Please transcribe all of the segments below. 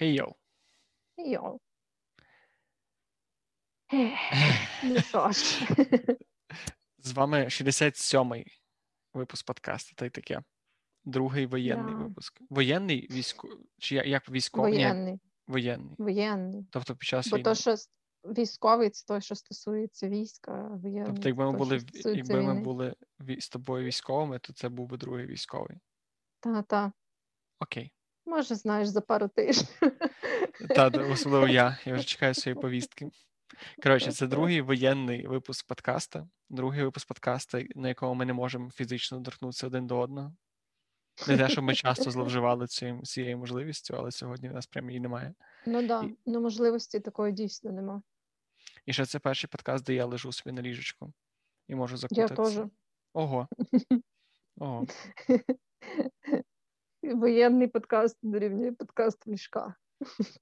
Хей-йоу. Хей-йоу. Ну що ж. З вами 67-й випуск подкасту, та й таке. Другий воєнний випуск. Воєнний, військовий? Воєнний. Воєнний. Тобто під час війни. Бо то, що військовий, це той, що стосується війська. Воєнний, тобто, якби ми були з тобою військовими, то це був би другий військовий. Та-та. Окей. Може, знаєш, за пару тижнів. Та, особливо я. Я вже чекаю своєї повістки. Коротше, це другий воєнний випуск подкаста. Другий випуск подкаста, на якому ми не можемо фізично доторкнутися один до одного. Не те, що ми часто зловживали цією можливістю, але сьогодні в нас прям її немає. Ну да, ну можливості такої дійсно нема. І ще це перший подкаст, де я лежу собі на ліжечку і можу закутатися. Я теж. Ого. Воєнний подкаст дорівнює подкаст в ліжках.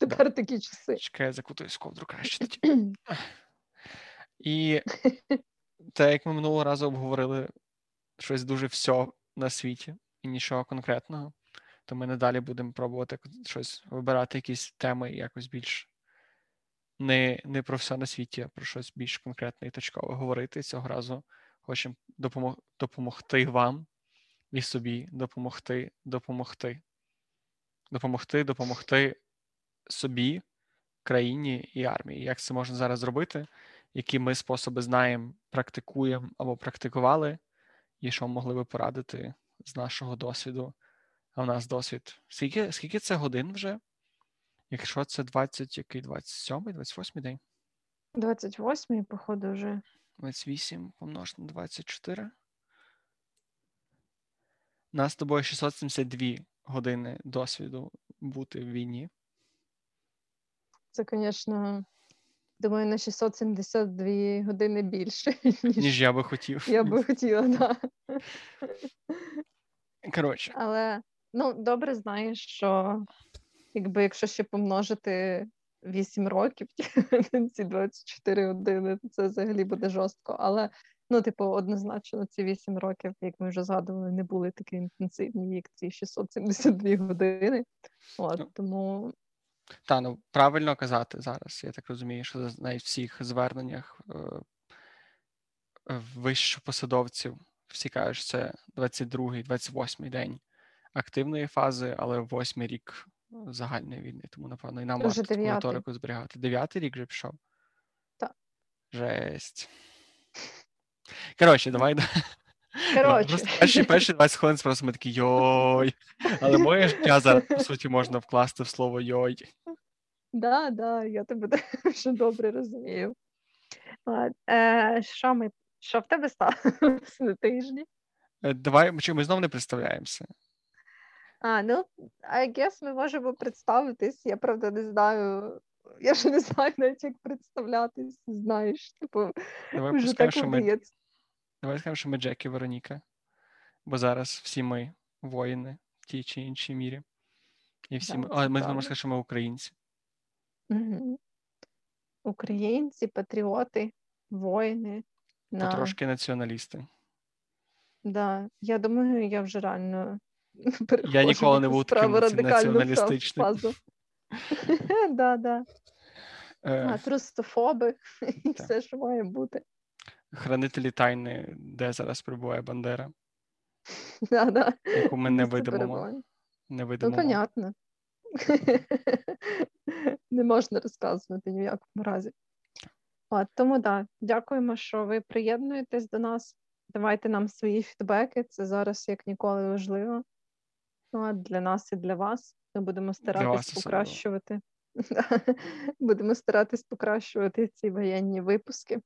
Тепер такі часи. Чекай, я закутаюсь в ковдру краще. І так, як ми минулого разу обговорили щось дуже все на світі і нічого конкретного, то ми надалі будемо пробувати щось, вибирати якісь теми якось більш не про все на світі, а про щось більш конкретне і точкове говорити. Цього разу хочемо допомогти вам і собі, допомогти собі, країні і армії. Як це можна зараз зробити? Які ми способи знаємо, практикуємо або практикували, і що могли би порадити з нашого досвіду. А в нас досвід. Скільки це годин вже? Якщо це 27-й, 28-й день? 28-й, походу, вже. 28 помножити на 24. Нас з тобою 672 години досвіду бути в війні. Це, звісно, думаю, на 672 години більше, ніж я би хотів. Я би хотіла, так. Коротше. Але, добре знаєш, що, якщо ще помножити 8 років, ці 24 години, це взагалі буде жорстко. Але, однозначно, ці 8 років, як ми вже згадували, не були такі інтенсивні, як ці 672 години. Тому... Та, правильно казати зараз, я так розумію, що на всіх зверненнях вищопосадовців всі кажуть, що це 22-й, 28-й день активної фази, але 8-й рік загальної війни, тому, напевно, і нам варто таку риторику зберігати. 9-й рік вже пішов? Так. Жесть. Коротше, давай... Перші 20 хвилин просто ми такі йой. Але моє життя зараз, по суті, можна вкласти в слово йой. Да, я тебе вже добре розумію. Що в тебе сталося на тижні? Давай, чи ми знову не представляємося? I guess ми можемо представитись. Я, правда, не знаю... Я вже не знаю навіть, як представлятись. Знаєш, вже так вдається. Давай скажемо, що ми Джек і Вероніка, бо зараз всі ми воїни в тій чи іншій мірі. І всі ми... Ми можемо сказати, що ми українці. Угу. Українці, патріоти, воїни. Трошки націоналісти. Да. Я думаю, я вже реально перехожу. Я ніколи не був таким націоналістичним. Да. Трустофоби і все, що має бути. Хранителі тайни, де зараз перебуває Бандера, яку ми не видимомо. Ну, понятно. Не можна розказувати ні в якому разі. Тому, так, дякуємо, що ви приєднуєтесь до нас. Давайте нам свої фідбеки, це зараз як ніколи важливо. Для нас і для вас. Ми будемо старатись покращувати. Будемо старатись покращувати ці воєнні випуски.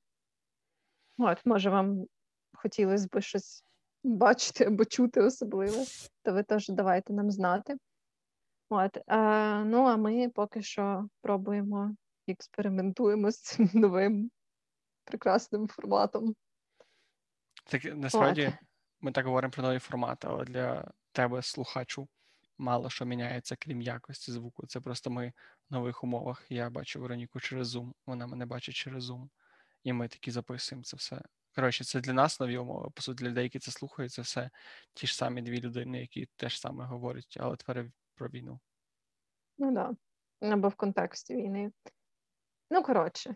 Може, вам хотілося б щось бачити або чути особливо, то ви теж давайте нам знати. А ми поки що пробуємо, експериментуємо з цим новим прекрасним форматом. Так, насправді, ми так говоримо про нові формати, але для тебе, слухачу, мало що міняється, крім якості звуку. Це просто ми в нових умовах. Я бачу Вероніку через Zoom, вона мене бачить через Zoom. І ми такі записуємо це все. Коротше, це для нас нові умови. По суті, для людей, які це слухають, це все ті ж самі дві людини, які теж саме говорять, але тепер про війну. Ну, да. або в контексті війни. Ну, коротше.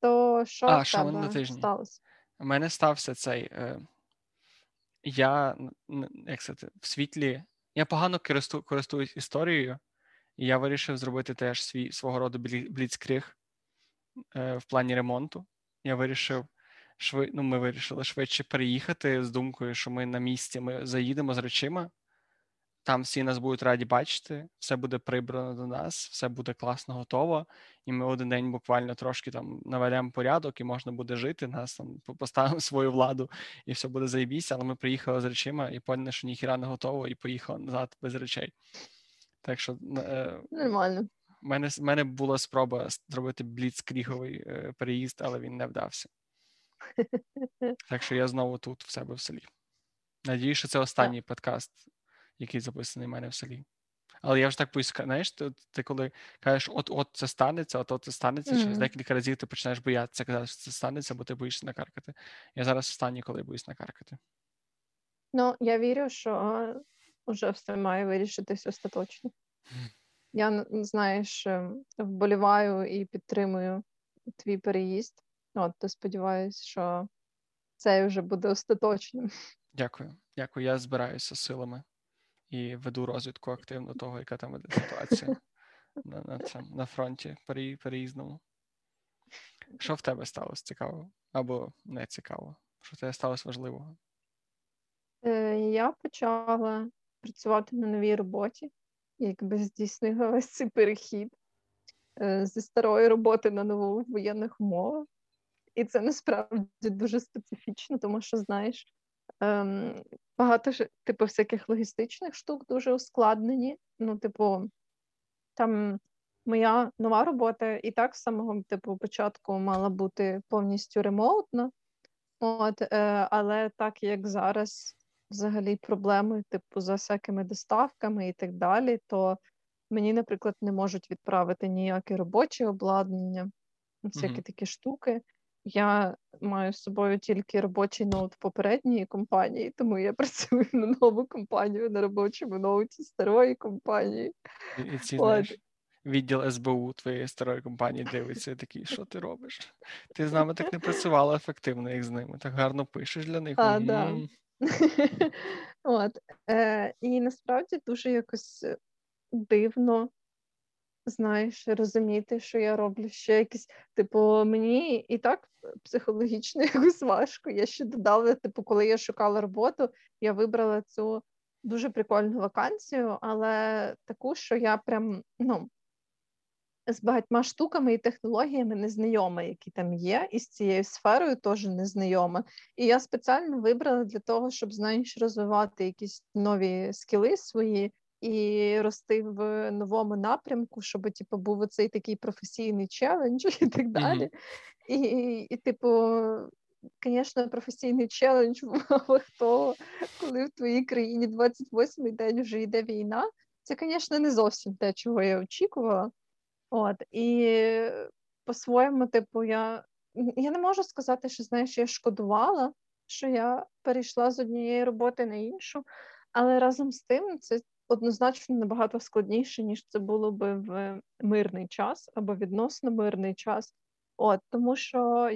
То що в тебе сталося? У мене стався цей... Я, як сказати, в світлі... Я погано користуюсь історією, і я вирішив зробити теж свого роду бліцкриг в плані ремонту. Я вирішив... ми вирішили швидше переїхати з думкою, що ми на місці, ми заїдемо з речима, там всі нас будуть раді бачити, все буде прибрано до нас, все буде класно готово, і ми один день буквально трошки там наведемо порядок, і можна буде жити, нас там поставимо свою владу, і все буде заєбіся, але ми приїхали з речима, і поняли, що ніхіра не готово, і поїхали назад без речей. Так що... Нормально. В мене була спроба зробити бліцкріговий переїзд, але він не вдався. Так що я знову тут, в себе в селі. Надіюсь, що це останній подкаст, який записаний в мене в селі. Але я вже так поїздка, знаєш, ти коли кажеш, от-от це станеться, от-от це станеться, через декілька разів ти починаєш боятися, казати, що це станеться, бо ти боїшся накаркати. Я зараз останній, коли боюсь накаркати. Ну, я вірю, що вже все має вирішитись остаточно. Я, знаєш, вболіваю і підтримую твій переїзд. То сподіваюся, що це вже буде остаточним. Дякую. Я збираюся силами і веду розвідку активно того, яка там іде ситуація на фронті переїзному. Що в тебе сталося цікавого? Або не цікаво? Що в тебе сталося важливого? Я почала працювати на новій роботі. Якби здійснила весь цей перехід зі старої роботи на нову в воєнних умовах. І це насправді дуже специфічно, тому що, знаєш, багато типу всяких логістичних штук дуже ускладнені. Ну, типу, там моя нова робота і так з самого початку мала бути повністю ремоутна. Але так як зараз взагалі проблеми, типу, за всякими доставками і так далі, то мені, наприклад, не можуть відправити ніяке робоче обладнання, всякі такі штуки. Я маю з собою тільки робочий ноут попередньої компанії, тому я працюю на нову компанію, на робочому ноуті старої компанії. І ці, знаєш, відділ СБУ твоєї старої компанії дивиться і такий, що ти робиш? Ти з нами так не працювала ефективно, як з ними, так гарно пишеш для них. Да. І насправді дуже якось дивно, знаєш, розуміти, що я роблю ще якісь, типу, мені і так психологічно якось важко. Я ще додала, коли я шукала роботу, я вибрала цю дуже прикольну вакансію, але таку, що я прям, з багатьма штуками і технологіями не знайома, які там є, і з цією сферою теж не знайома. І я спеціально вибрала для того, щоб, знаєш, розвивати якісь нові скіли свої, і рости в новому напрямку, щоб, був оцей такий професійний челендж і так далі. Звісно, професійний челендж, але хто, коли в твоїй країні 28-й день вже йде війна, це, звісно, не зовсім те, чого я очікувала. І по-своєму, я не можу сказати, що, знаєш, я шкодувала, що я перейшла з однієї роботи на іншу, але разом з тим, це однозначно набагато складніше, ніж це було би в мирний час або відносно мирний час. Тому що,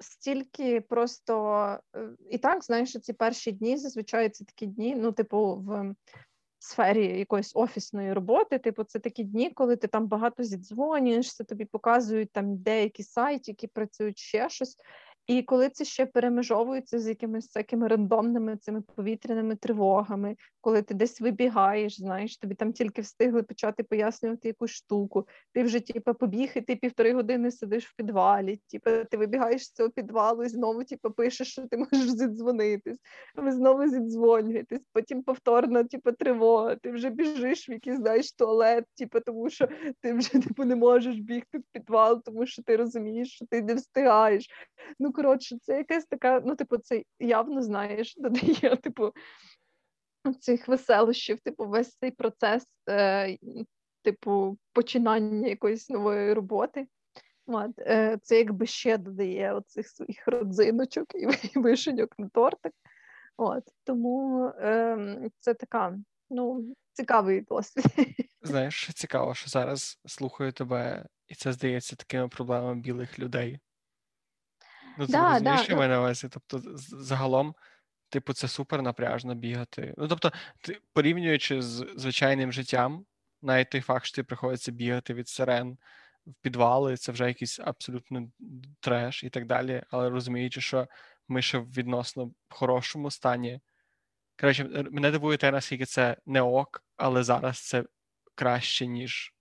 стільки просто... І так, знаєш, ці перші дні, зазвичай це такі дні, в сфері якоїсь офісної роботи, це такі дні, коли ти там багато зідзвонюєшся, тобі показують там деякі сайти, які працюють ще щось. І коли це ще перемежовується з якимись такими рандомними цими повітряними тривогами, коли ти десь вибігаєш, знаєш, тобі там тільки встигли почати пояснювати якусь штуку, ти вже побіг, і ти 1,5 години сидиш в підвалі, ти вибігаєш з цього підвалу і знову пишеш, що ти можеш зідзвонитись, ви знову зідзвонюєтесь, потім повторно тривога, ти вже біжиш в якийсь, знаєш, туалет, тому що ти вже не можеш бігти в підвал, тому що ти розумієш, що ти не встигаєш. Коротше, це якась така, це явно, знаєш, додає, цих веселощів, весь цей процес, починання якоїсь нової роботи. Це ще додає оцих своїх родзиночок і вишеньок на тортик. Тому це така ну, цікавий досвід. Знаєш, цікаво, що зараз слухаю тебе, і це здається такими проблемами білих людей. Ну, ти розумієш, що в мене весь, тобто, загалом, типу, це супер напряжно бігати. Ну, тобто, ти, порівнюючи з звичайним життям, навіть той факт, що ти приходиться бігати від сирен в підвали, це вже якийсь абсолютно треш і так далі, але розуміючи, що ми ще в відносно хорошому стані. Коротше, мене дивує те, наскільки це не ок, але зараз це краще, ніж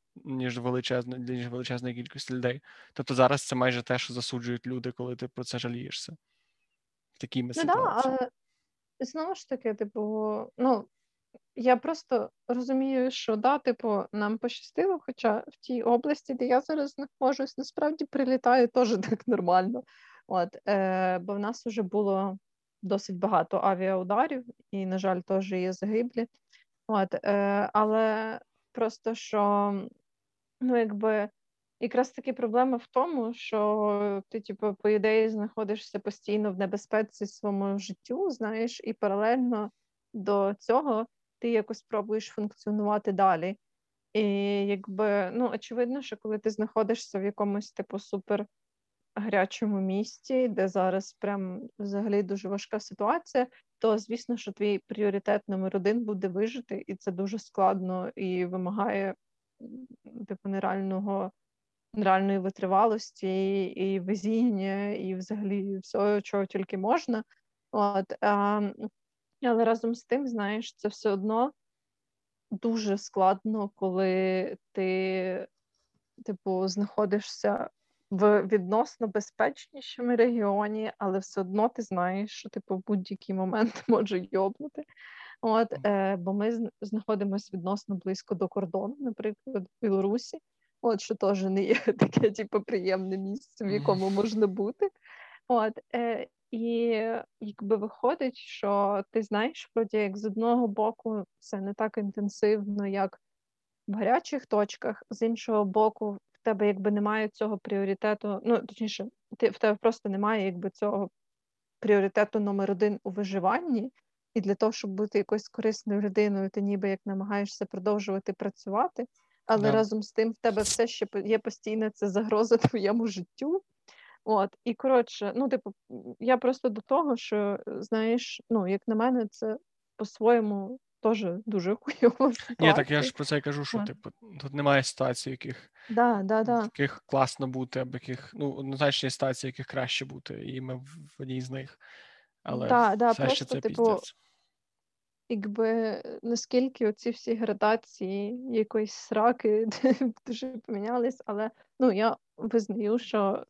величезна кількість людей. Тобто зараз це майже те, що засуджують люди, коли ти про це жалієшся. В такій ситуації. Ну так, але знову ж таки, типу, ну, я просто розумію, що, да, типу, нам пощастило, хоча в тій області, де я зараз знаходжусь, насправді прилітає теж так нормально. От, бо в нас вже було досить багато авіаударів, і, на жаль, теж є загиблі. От, але просто, що, ну, якби, якраз таки проблема в тому, що ти, типу, по ідеї знаходишся постійно в небезпеці своєму життю, знаєш, і паралельно до цього ти якось пробуєш функціонувати далі. І, якби, ну, очевидно, що коли ти знаходишся в якомусь, типу, супер гарячому місті, де зараз прям взагалі дуже важка ситуація, то, звісно, що твій пріоритет номер один буде вижити, і це дуже складно і вимагає, типу, нереальної витривалості і везіння, і взагалі всього, чого тільки можна. От, але разом з тим, знаєш, це все одно дуже складно, коли ти, типу, знаходишся в відносно безпечнішому регіоні, але все одно ти знаєш, що типу в будь-який момент може йобнути. От, бо ми знаходимося відносно близько до кордону, наприклад, в Білорусі, от, що теж не є таке типу приємне місце, в якому можна бути. От, і якби виходить, що ти знаєш, вроді як з одного боку це не так інтенсивно, як в гарячих точках, з іншого боку в тебе якби немає цього пріоритету, ну, точніше, в тебе просто немає якби цього пріоритету номер один у виживанні, і для того, щоб бути якоюсь корисною людиною, ти ніби як намагаєшся продовжувати працювати, але разом з тим в тебе все ще є постійна ця загроза твоєму життю. От, і коротше, ну, типу, я просто до того, що, знаєш, ну, як на мене, це по-своєму теж дуже хуйово. Ні, так я ж про це кажу, що типу, тут немає ситуацій, яких, яких класно бути, або яких, ну, однозначно є ситуації, яких краще бути, і ми в одній з них. Але все ще це типу, піздець. Якби, наскільки оці всі градації якоїсь сраки дуже помінялись, але, ну, я визнаю, що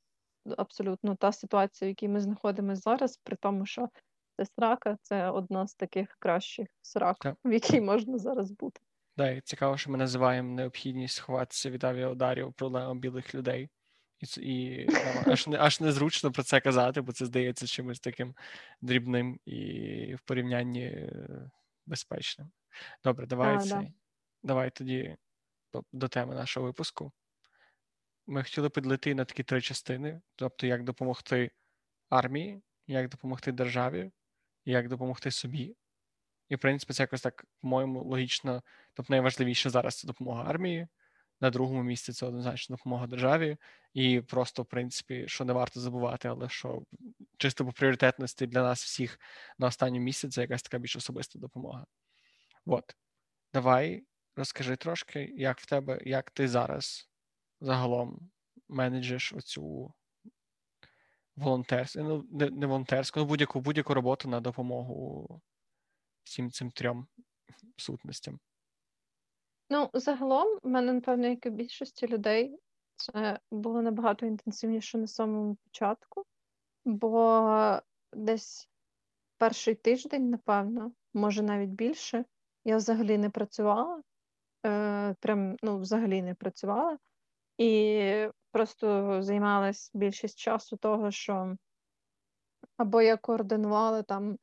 абсолютно та ситуація, в якій ми знаходимося зараз, при тому, що це срака, це одна з таких кращих срак, в якій можна зараз бути. Да, і цікаво, що ми називаємо необхідність ховатися від авіаударів проблемами білих людей. І аж незручно про це казати, бо це здається чимось таким дрібним і в порівнянні безпечним. Добре, давай тоді до теми нашого випуску. Ми хотіли підлити на такі три частини, тобто як допомогти армії, як допомогти державі, як допомогти собі. І, в принципі, це якось так, по-моєму, логічно. Тобто найважливіше зараз це допомога армії, на другому місці це однозначно допомога державі. І просто, в принципі, що не варто забувати, але що чисто по пріоритетності для нас всіх на останньому місці це якась така більш особиста допомога. От. Давай розкажи трошки, як в тебе, як ти зараз загалом менеджиш оцю волонтерську, ну, не волонтерську, ну, будь-яку роботу на допомогу всім цим трьом сутностям. Ну, загалом, в мене, напевно, як і в більшості людей, це було набагато інтенсивніше на самому початку, бо десь перший тиждень, напевно, може навіть більше, я взагалі не працювала, прям, ну, взагалі не працювала, і просто займалась більшість часу того, що або я координувала там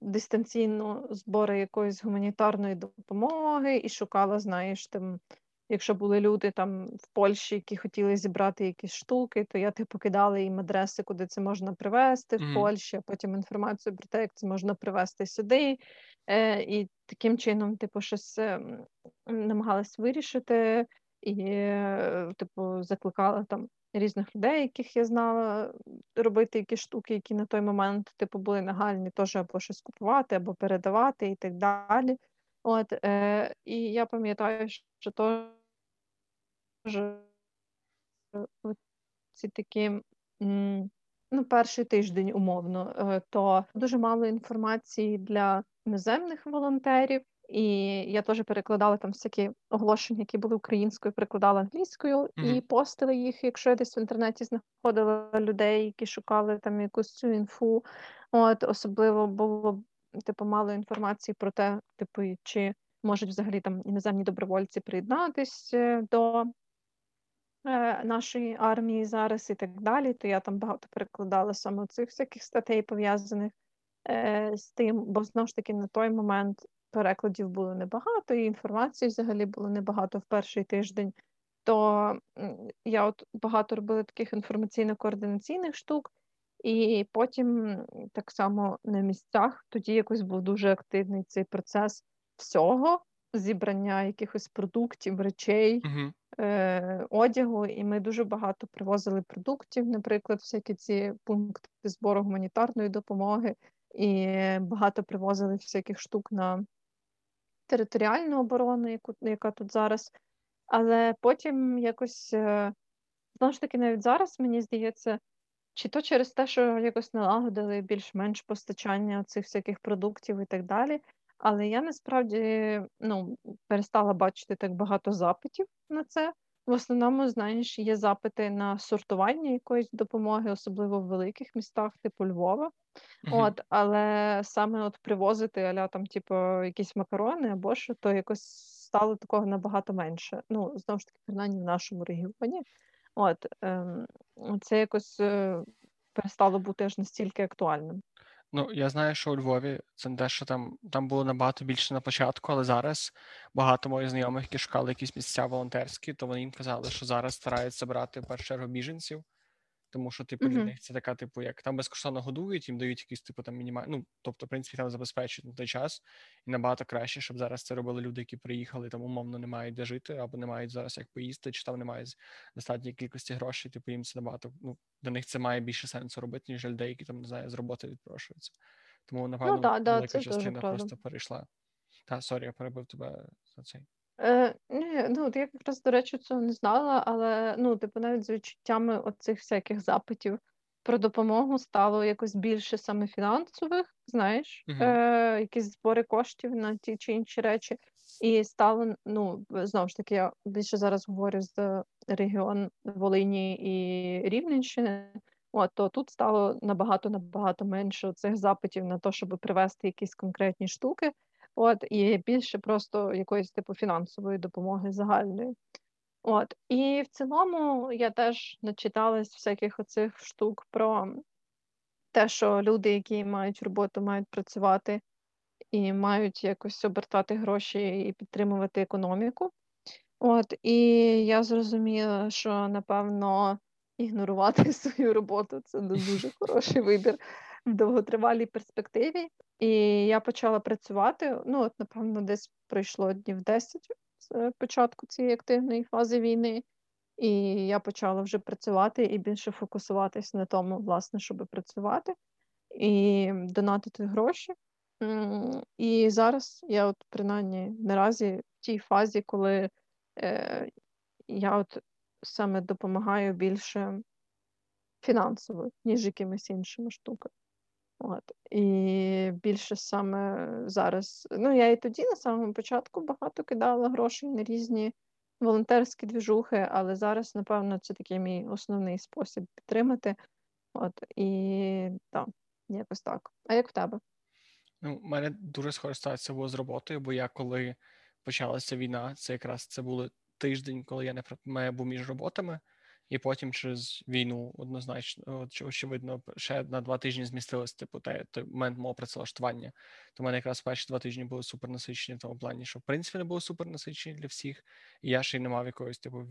дистанційно збори якоїсь гуманітарної допомоги і шукала, знаєш, там Якщо були люди там в Польщі, які хотіли зібрати якісь штуки, то я типу кидала їм адреси, куди це можна привезти в Польщі, а потім інформацію про те, як це можна привезти сюди. І таким чином, типу, щось намагалась вирішити і, типу, закликала там різних людей, яких я знала, робити якісь штуки, які на той момент, типу, були нагальні, теж або щось купувати, або передавати і так далі. От, і я пам'ятаю, що теж ці такі, ну, перший тиждень умовно, то дуже мало інформації для іноземних волонтерів, і я теж перекладала там всякі оголошення, які були українською, перекладала англійською, і постила їх, якщо я десь в інтернеті знаходила людей, які шукали там якусь цю інфу. От, особливо було типу мало інформації про те, типу, чи можуть взагалі там іноземні добровольці приєднатись до нашої армії зараз і так далі. То я там багато перекладала саме цих всяких статей, пов'язаних з тим, бо знову ж таки на той момент перекладів було небагато, і інформації взагалі було небагато в перший тиждень. То я от багато робила таких інформаційно-координаційних штук. І потім так само на місцях тоді якось був дуже активний цей процес всього, зібрання якихось продуктів, речей, одягу. І ми дуже багато привозили продуктів, наприклад, всякі ці пункти збору гуманітарної допомоги. І багато привозили всяких штук на територіальну оборону, яка тут зараз. Але потім якось, знову ж таки, навіть зараз, мені здається, чи то через те, що якось налагодили більш-менш постачання цих всяких продуктів і так далі. Але я насправді, ну, перестала бачити так багато запитів на це. В основному, знаєш, є запити на сортування якоїсь допомоги, особливо в великих містах, типу Львова. От, але саме от привозити а-ля там, типу, якісь макарони або що, то якось стало такого набагато менше. Ну, знову ж таки, принаймні в нашому регіоні. От, це якось перестало бути аж настільки актуальним. Ну, я знаю, що у Львові це не те, що там було набагато більше на початку, але зараз багато моїх знайомих, які шукали якісь місця волонтерські, то вони їм казали, що зараз стараються брати, в першу чергу, біженців, тому що, типу, для них це така, типу, як там безкоштовно годують, їм дають якісь, типу, там мінімальні, ну, тобто, в принципі, там забезпечують на той час, і набагато краще, щоб зараз це робили люди, які приїхали, там, умовно, не мають де жити, або не мають зараз як поїсти, чи там не мають достатньої кількості грошей, типу, їм це набагато, ну, для них це має більше сенсу робити, ніж для людей, які, там, не знаю, з роботи відпрошуються. Тому, напевно, ну, велика частина просто перейшла. Та, сорі, я перебив тебе за цей. Ну, я якраз, до речі, цього не знала, але, ну, типу, навіть з відчуттями оцих всяких запитів про допомогу стало якось більше саме фінансових, знаєш, якісь збори коштів на ті чи інші речі, і стало, ну, знову ж таки, я більше зараз говорю з регіон Волині і Рівненщини, от, то тут стало набагато менше цих запитів на те, щоб привезти якісь конкретні штуки. От, і більше просто якоїсь типу фінансової допомоги загальної. От, і в цілому я теж начиталась всяких оцих штук про те, що люди, які мають роботу, мають працювати і мають якось обертати гроші і підтримувати економіку. От, і я зрозуміла, що, напевно, ігнорувати свою роботу – це дуже хороший вибір в довготривалій перспективі. І я почала працювати, ну, от, напевно, десь пройшло днів 10 з початку цієї активної фази війни, і я почала вже працювати і більше фокусуватись на тому, власне, щоб працювати і донатити гроші. І зараз я, от, принаймні, наразі в тій фазі, коли я от саме допомагаю більше фінансово, ніж якимись іншими штуками. От, і більше саме зараз, ну, я і тоді на самому початку багато кидала грошей на різні волонтерські движухи, але зараз, напевно, це такий мій основний спосіб підтримати. От, і так, якось так. А як в тебе? Ну, в мене дуже схожа ситуація була з роботою, бо я, коли почалася війна, це якраз це був тиждень, коли я не був між роботами. і потім через війну однозначно, очевидно, ще на 2 тижні змістилось, типу, той момент мого працевлаштування. То в мене якраз перші 2 тижні були супернасичені в тому плані, що в принципі не було супернасичені для всіх, і я ще й не мав якоїсь, типу,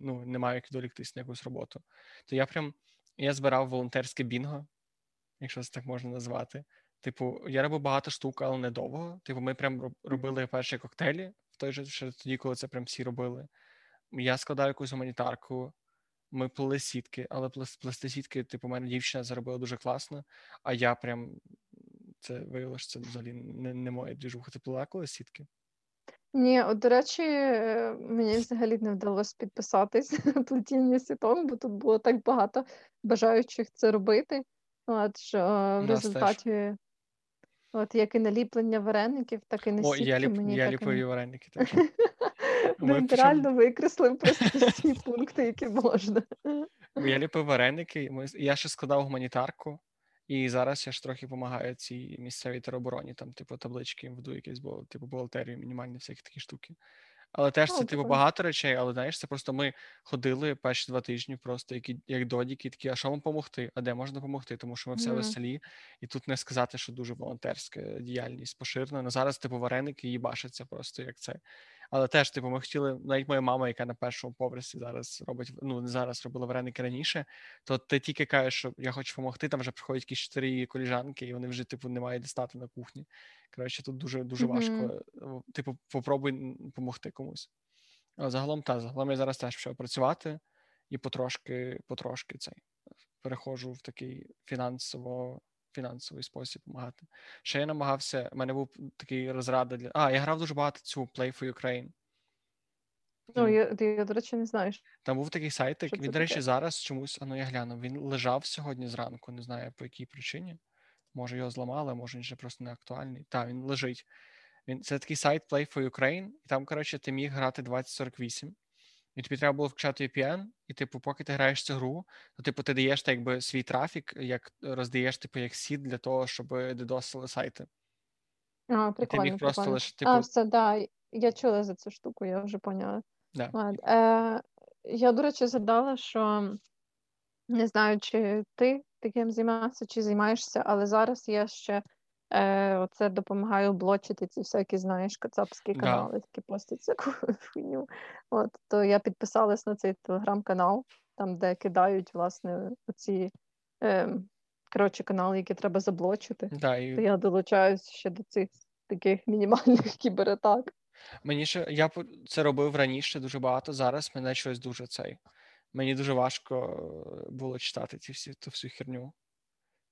не мав як доліктись на якусь роботу. То я прям, я збирав волонтерське бінго, якщо це так можна назвати. Типу, я робив багато штук, але недовго. Типу, ми прям робили перші коктейлі, в той же, ще тоді, коли це прям всі робили. Я складав якусь гуманітарку, ми плели сітки, але плести сітки, типу, мене дівчина заробила дуже класно, а я прям, це виявилося, що це взагалі не моє движуха. Ти плела колись сітки? Ні, от, до речі, мені взагалі не вдалося підписатись на плетіння сіток, бо тут було так багато бажаючих це робити, от, що в результаті... От як і наліплення вареників, так і на сітки. Я ліпив і вареники. Літерально викреслив просто всі пункти, які можна. Я ліпив вареники, я ще складав гуманітарку, і зараз я ж трохи допомагаю цій місцевій теробороні, там, типу, таблички веду якісь, бо, типу, бухгалтерію, мінімальні всякі такі штуки. Але теж це, типу, багато речей, але, знаєш, це просто ми ходили перші 2 тижні просто як додіки, такі, а що вам помогти, а де можна допомогти, тому що ми все в селі, і тут не сказати, що дуже волонтерська діяльність поширена. Ну, зараз, типу, вареники їбашаться просто, як це. Але теж, типу, ми хотіли, навіть моя мама, яка на першому поверсі зараз робить, ну, не зараз, робила вареники раніше, то ти тільки кажеш, що я хочу допомогти, там вже приходять якісь 4 коліжанки, і вони вже, типу, не мають де стати на кухні. Коротше, тут дуже важко, типу, попробуй допомогти комусь. А загалом я зараз теж почав працювати, і потрошки цей, перехожу в такий фінансовий спосіб допомагати. Ще я намагався, в мене був такий розрада для... я грав дуже багато цю Play for Ukraine. Ну, я, до речі, не знаю. Там був такий сайтик, він, до речі, зараз чомусь, я глянув, він лежав сьогодні зранку, не знаю по якій причині. Може, його зламали, може, він ще просто не актуальний. Так, він лежить. Це такий сайт Play for Ukraine, і там, коротше, ти міг грати 2048. І тобі треба було включати VPN, і, типу, поки ти граєш цю гру, то, типу, ти даєш, так, якби, свій трафік, як роздаєш, типу, як сід для того, щоб дедосили сайти. Прикольно. Ти міг просто лише, типу... все, да, я чула за цю штуку, я вже поняла. Да. Я, до речі, задала, що, не знаю, чи ти таким займався, чи займаєшся, але зараз я ще оце допомагаю блочити ці всякі, знаєш, кацапські канали, які постять всяку хуйню. От, то я підписалась на цей телеграм-канал, там, де кидають, власне, оці, канали, які треба заблочити. Да, і... То я долучаюсь ще до цих таких мінімальних кібератак. Я це робив раніше дуже багато, зараз мене щось дуже Мені дуже важко було читати ту всю херню.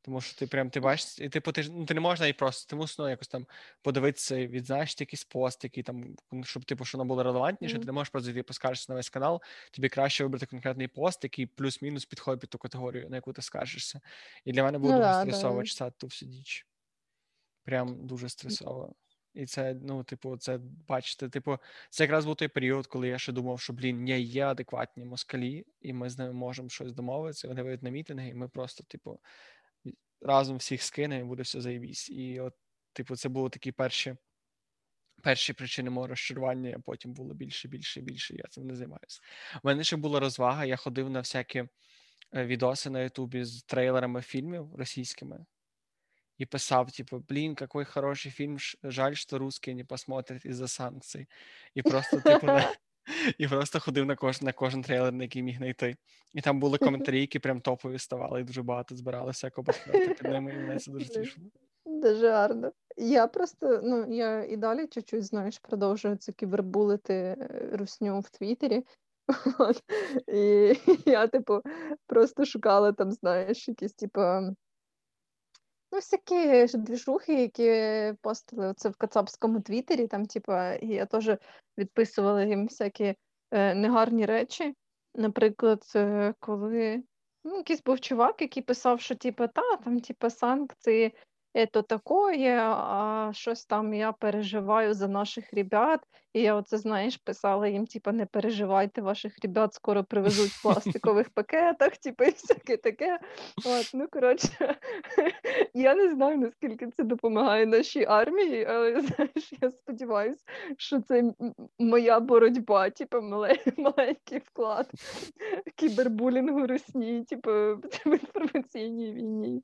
Тому що ти прям, ти бачиш, і типу, ти не можна і просто, ти мусиш, якось там подивитися, відзначити якийсь пост, який там, щоб, типу, що воно було релевантніше, ти не можеш просто зайти, поскаржитися на весь канал, тобі краще вибрати конкретний пост, який плюс-мінус підходить під ту категорію, на яку ти скаржишся. І для мене було дуже стресово читати ту всю діч. Прям дуже стресово. І це, це, бачите, це якраз був той період, коли я ще думав, що, є адекватні москалі, і ми з ними можемо щось домовитися, вони вийдуть на мітинги, і ми просто, разом всіх скинемо, і буде все заєбісь. І от, це були такі перші причини мого розчарування, а потім було більше, я цим не займаюся. У мене ще була розвага, я ходив на всякі відоси на Ютубі з трейлерами фільмів російськими, і писав, какой хороший фильм, жаль, что русские не посмотрят из-за санкций. І просто, і просто ходив на кожен трейлер, на який міг знайти. І там були коментарі, які прям топові ставали, і дуже багато збиралося, як обов'язково під ними, і мене це дуже тішило. Дуже гарно. Я просто, я і далі чуть-чуть, продовжую цю кібербулити русню в Твіттері. І я, просто шукала там, якісь, всякі движухи, які постили оце в кацапському Твіттері, там, і я теж відписувала їм всякі негарні речі. Наприклад, коли якийсь був чувак, який писав, що, санкції это такое, а щось там я переживаю за наших ребят. І я оце, знаєш, писала їм, типа, не переживайте, ваших ребят скоро привезуть в пластикових пакетах, типа, і всяке таке. От, ну, коротше, я не знаю, наскільки це допомагає нашій армії, але, знаєш, я сподіваюся, що це моя боротьба, типа, маленький вклад кібербулінгу Росії, типа, в інформаційній війні.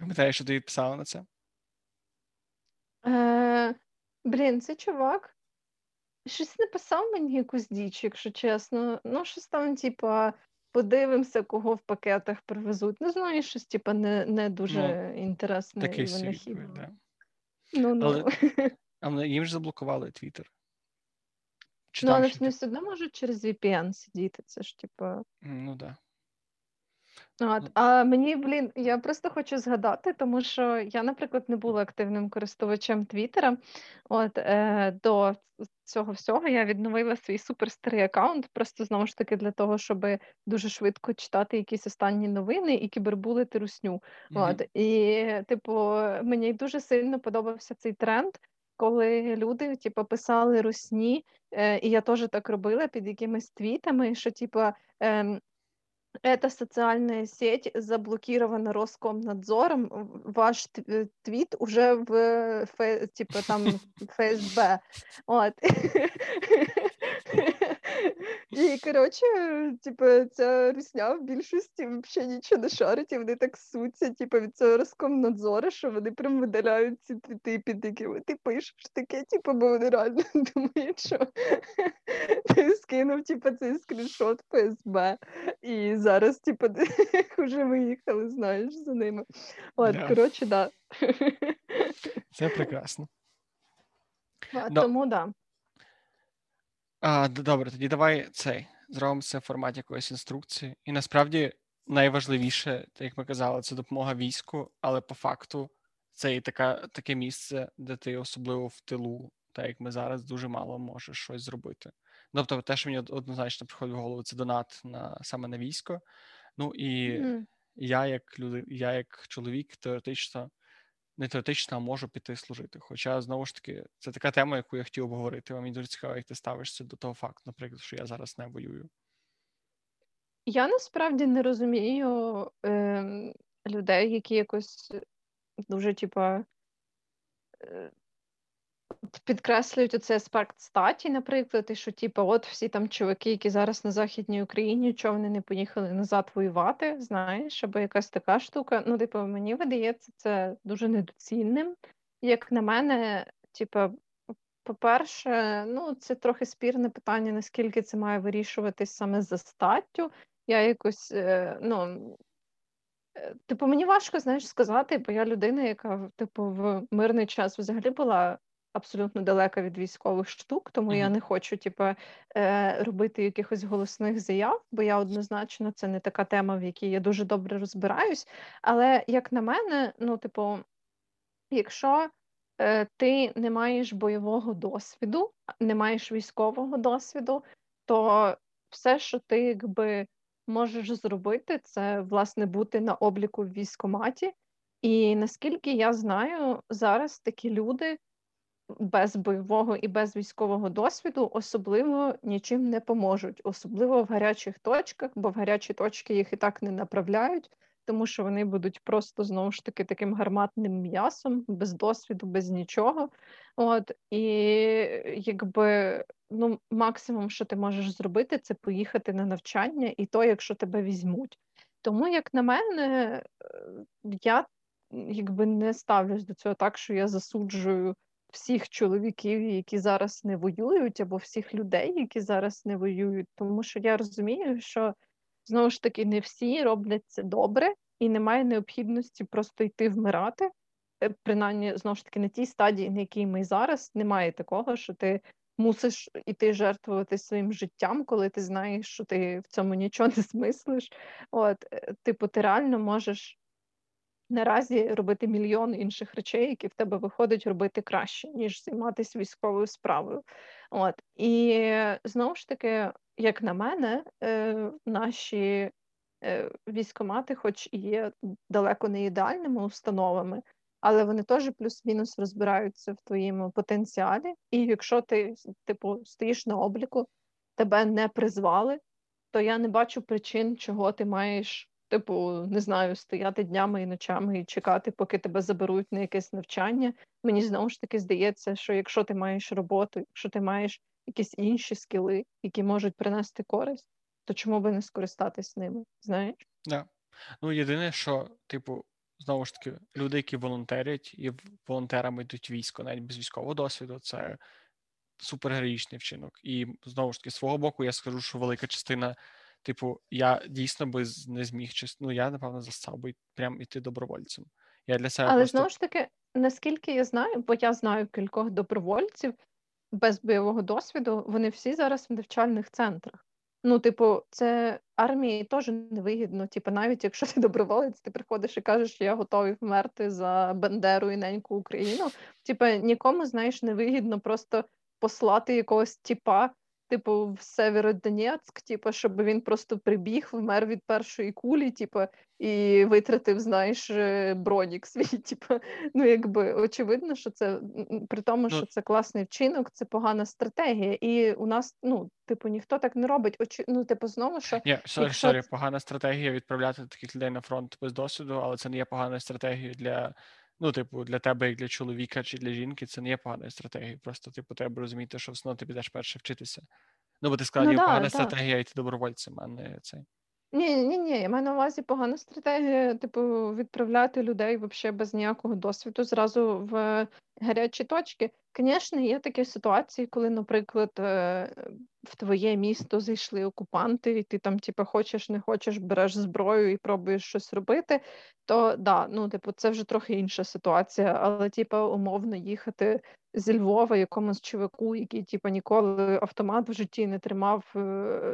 Пам'ятаєш, що ти писала на це? Блін, цей чувак щось написав мені якусь діч, якщо чесно. Ну, щось там, типа, подивимося, кого в пакетах привезуть. Не знаю, щось, типа, не дуже інтересне. Такий світ, да. Але їм ж заблокували Твіттер. Ну, але ж не все одно можуть через VPN сидіти, це ж, типа... Ну, так. Да. От. А мені, блін, я просто хочу згадати, тому що я, наприклад, не була активним користувачем Твіттера. От, до цього всього я відновила свій суперстарий аккаунт, просто, знову ж таки, для того, щоб дуже швидко читати якісь останні новини і кібербулити русню. Mm-hmm. От. І, типу, мені дуже сильно подобався цей тренд, коли люди, типу, писали русні, і я теж так робила під якимись твітами, що, типу, эта социальная сеть заблокирована Роскомнадзором, ваш твит уже в типа там ФСБ. От. І, коротше, типу, ця русня в більшості взагалі нічого не шарить, і вони так суться, типу, від цього Роскомнадзору, що вони прям видаляють ці твіти, під якими ти пишеш таке, типу, бо вони реально думають, що ти скинув, типу, цей скріншот ФСБ, і зараз, типу, вже виїхали, знаєш, за ними. От, yeah. Коротше, да. Це прекрасно. Тому, да. Добре, тоді давай зробимо це в форматі якоїсь інструкції. І насправді найважливіше, як ми казали, це допомога війську, але по факту це і таке місце, де ти особливо в тилу, так як ми зараз, дуже мало можеш щось зробити. Тобто те, що мені однозначно приходить в голову, це донат саме на військо. Ну і я як чоловік теоретично можу піти служити. Хоча, знову ж таки, це така тема, яку я хотів обговорити. Мені дуже цікаво, як ти ставишся до того факту, наприклад, що я зараз не воюю. Я насправді не розумію людей, які якось дуже, типа, підкреслюють оцей аспект статі, наприклад, і що, типа, от всі там чуваки, які зараз на Західній Україні, чого вони не поїхали назад воювати, знаєш, або якась така штука. Ну, типа, мені видається це дуже недоцільним. Як на мене, типа, по-перше, ну, це трохи спірне питання, наскільки це має вирішуватись саме за статтю. Я якось, ну... Типу, мені важко, знаєш, сказати, бо я людина, яка, типу, в мирний час взагалі була абсолютно далека від військових штук, тому я не хочу, типа, робити якихось голосних заяв, бо я однозначно, це не така тема, в якій я дуже добре розбираюсь. Але, як на мене, ну, типу, якщо ти не маєш бойового досвіду, не маєш військового досвіду, то все, що ти, якби, можеш зробити, це, власне, бути на обліку в військкоматі. І, наскільки я знаю, зараз такі люди без бойового і без військового досвіду особливо нічим не поможуть, особливо в гарячих точках, бо в гарячі точки їх і так не направляють, тому що вони будуть просто, знову ж таки, таким гарматним м'ясом, без досвіду, без нічого. От, і, якби, ну, максимум, що ти можеш зробити, це поїхати на навчання, і то, якщо тебе візьмуть. Тому, як на мене, я, якби, не ставлюсь до цього так, що я засуджую всіх чоловіків, які зараз не воюють, або всіх людей, які зараз не воюють, тому що я розумію, що, знову ж таки, не всі роблять це добре, і немає необхідності просто йти вмирати, принаймні, знову ж таки, на тій стадії, на якій ми зараз, немає такого, що ти мусиш іти жертвувати своїм життям, коли ти знаєш, що ти в цьому нічого не смислиш. От, типу, ти реально можеш наразі робити мільйон інших речей, які в тебе виходить робити краще, ніж займатися військовою справою. От. І, знову ж таки, як на мене, наші військкомати, хоч і є далеко не ідеальними установами, але вони теж плюс-мінус розбираються в твоєму потенціалі. І якщо ти, типу, стоїш на обліку, тебе не призвали, то я не бачу причин, чого ти маєш, типу, не знаю, стояти днями і ночами і чекати, поки тебе заберуть на якесь навчання. Мені знову ж таки здається, що якщо ти маєш роботу, якщо ти маєш якісь інші скіли, які можуть принести користь, то чому би не скористатись ними, знаєш? Так. Да. Ну, єдине, що, типу, знову ж таки, люди, які волонтерять, і волонтерами йдуть військо, навіть без військового досвіду, це супергероїчний вчинок. І, знову ж таки, з свого боку, я скажу, що велика частина, типу, я дійсно би не зміг, ну, я, напевно, застав би прям іти добровольцем. Я для себе. Але, просто... знову ж таки, наскільки я знаю, бо я знаю кількох добровольців без бойового досвіду, вони всі зараз в навчальних центрах. Ну, типу, це армії теж невигідно. Типу, навіть якщо ти доброволець, ти приходиш і кажеш, що я готовий вмерти за Бандеру і неньку Україну. Типу, нікому, знаєш, невигідно просто послати якогось тіпа, типу, в Сєвєродонецьк, типу, щоб він просто прибіг, вмер від першої кулі, типу, і витратив, знаєш, бронік свій, типу. Ну, якби, очевидно, що це, при тому, що це класний вчинок, це погана стратегія. І у нас, ну, типу, ніхто так не робить. Ну, типу, знову, що... Ні, сорі, погана стратегія відправляти таких людей на фронт без досвіду, але це не є поганою стратегією для... Ну, типу, для тебе, як для чоловіка чи для жінки, це не є поганою стратегією. Просто, типу, треба розуміти, що все одно ти підеш перше вчитися. Ну, бо ти сказав, є погана стратегія йти добровольцем, а не цей. Ні. Я маю на увазі погана стратегія, типу, відправляти людей взагалі без ніякого досвіду зразу в гарячі точки. Звісно, є такі ситуації, коли, наприклад, в твоє місто зайшли окупанти, і ти там, типу, хочеш, не хочеш, береш зброю і пробуєш щось робити, то, да, ну, типу, це вже трохи інша ситуація, але, типу, умовно їхати зі Львова якомусь чуваку, який, типу, ніколи автомат в житті не тримав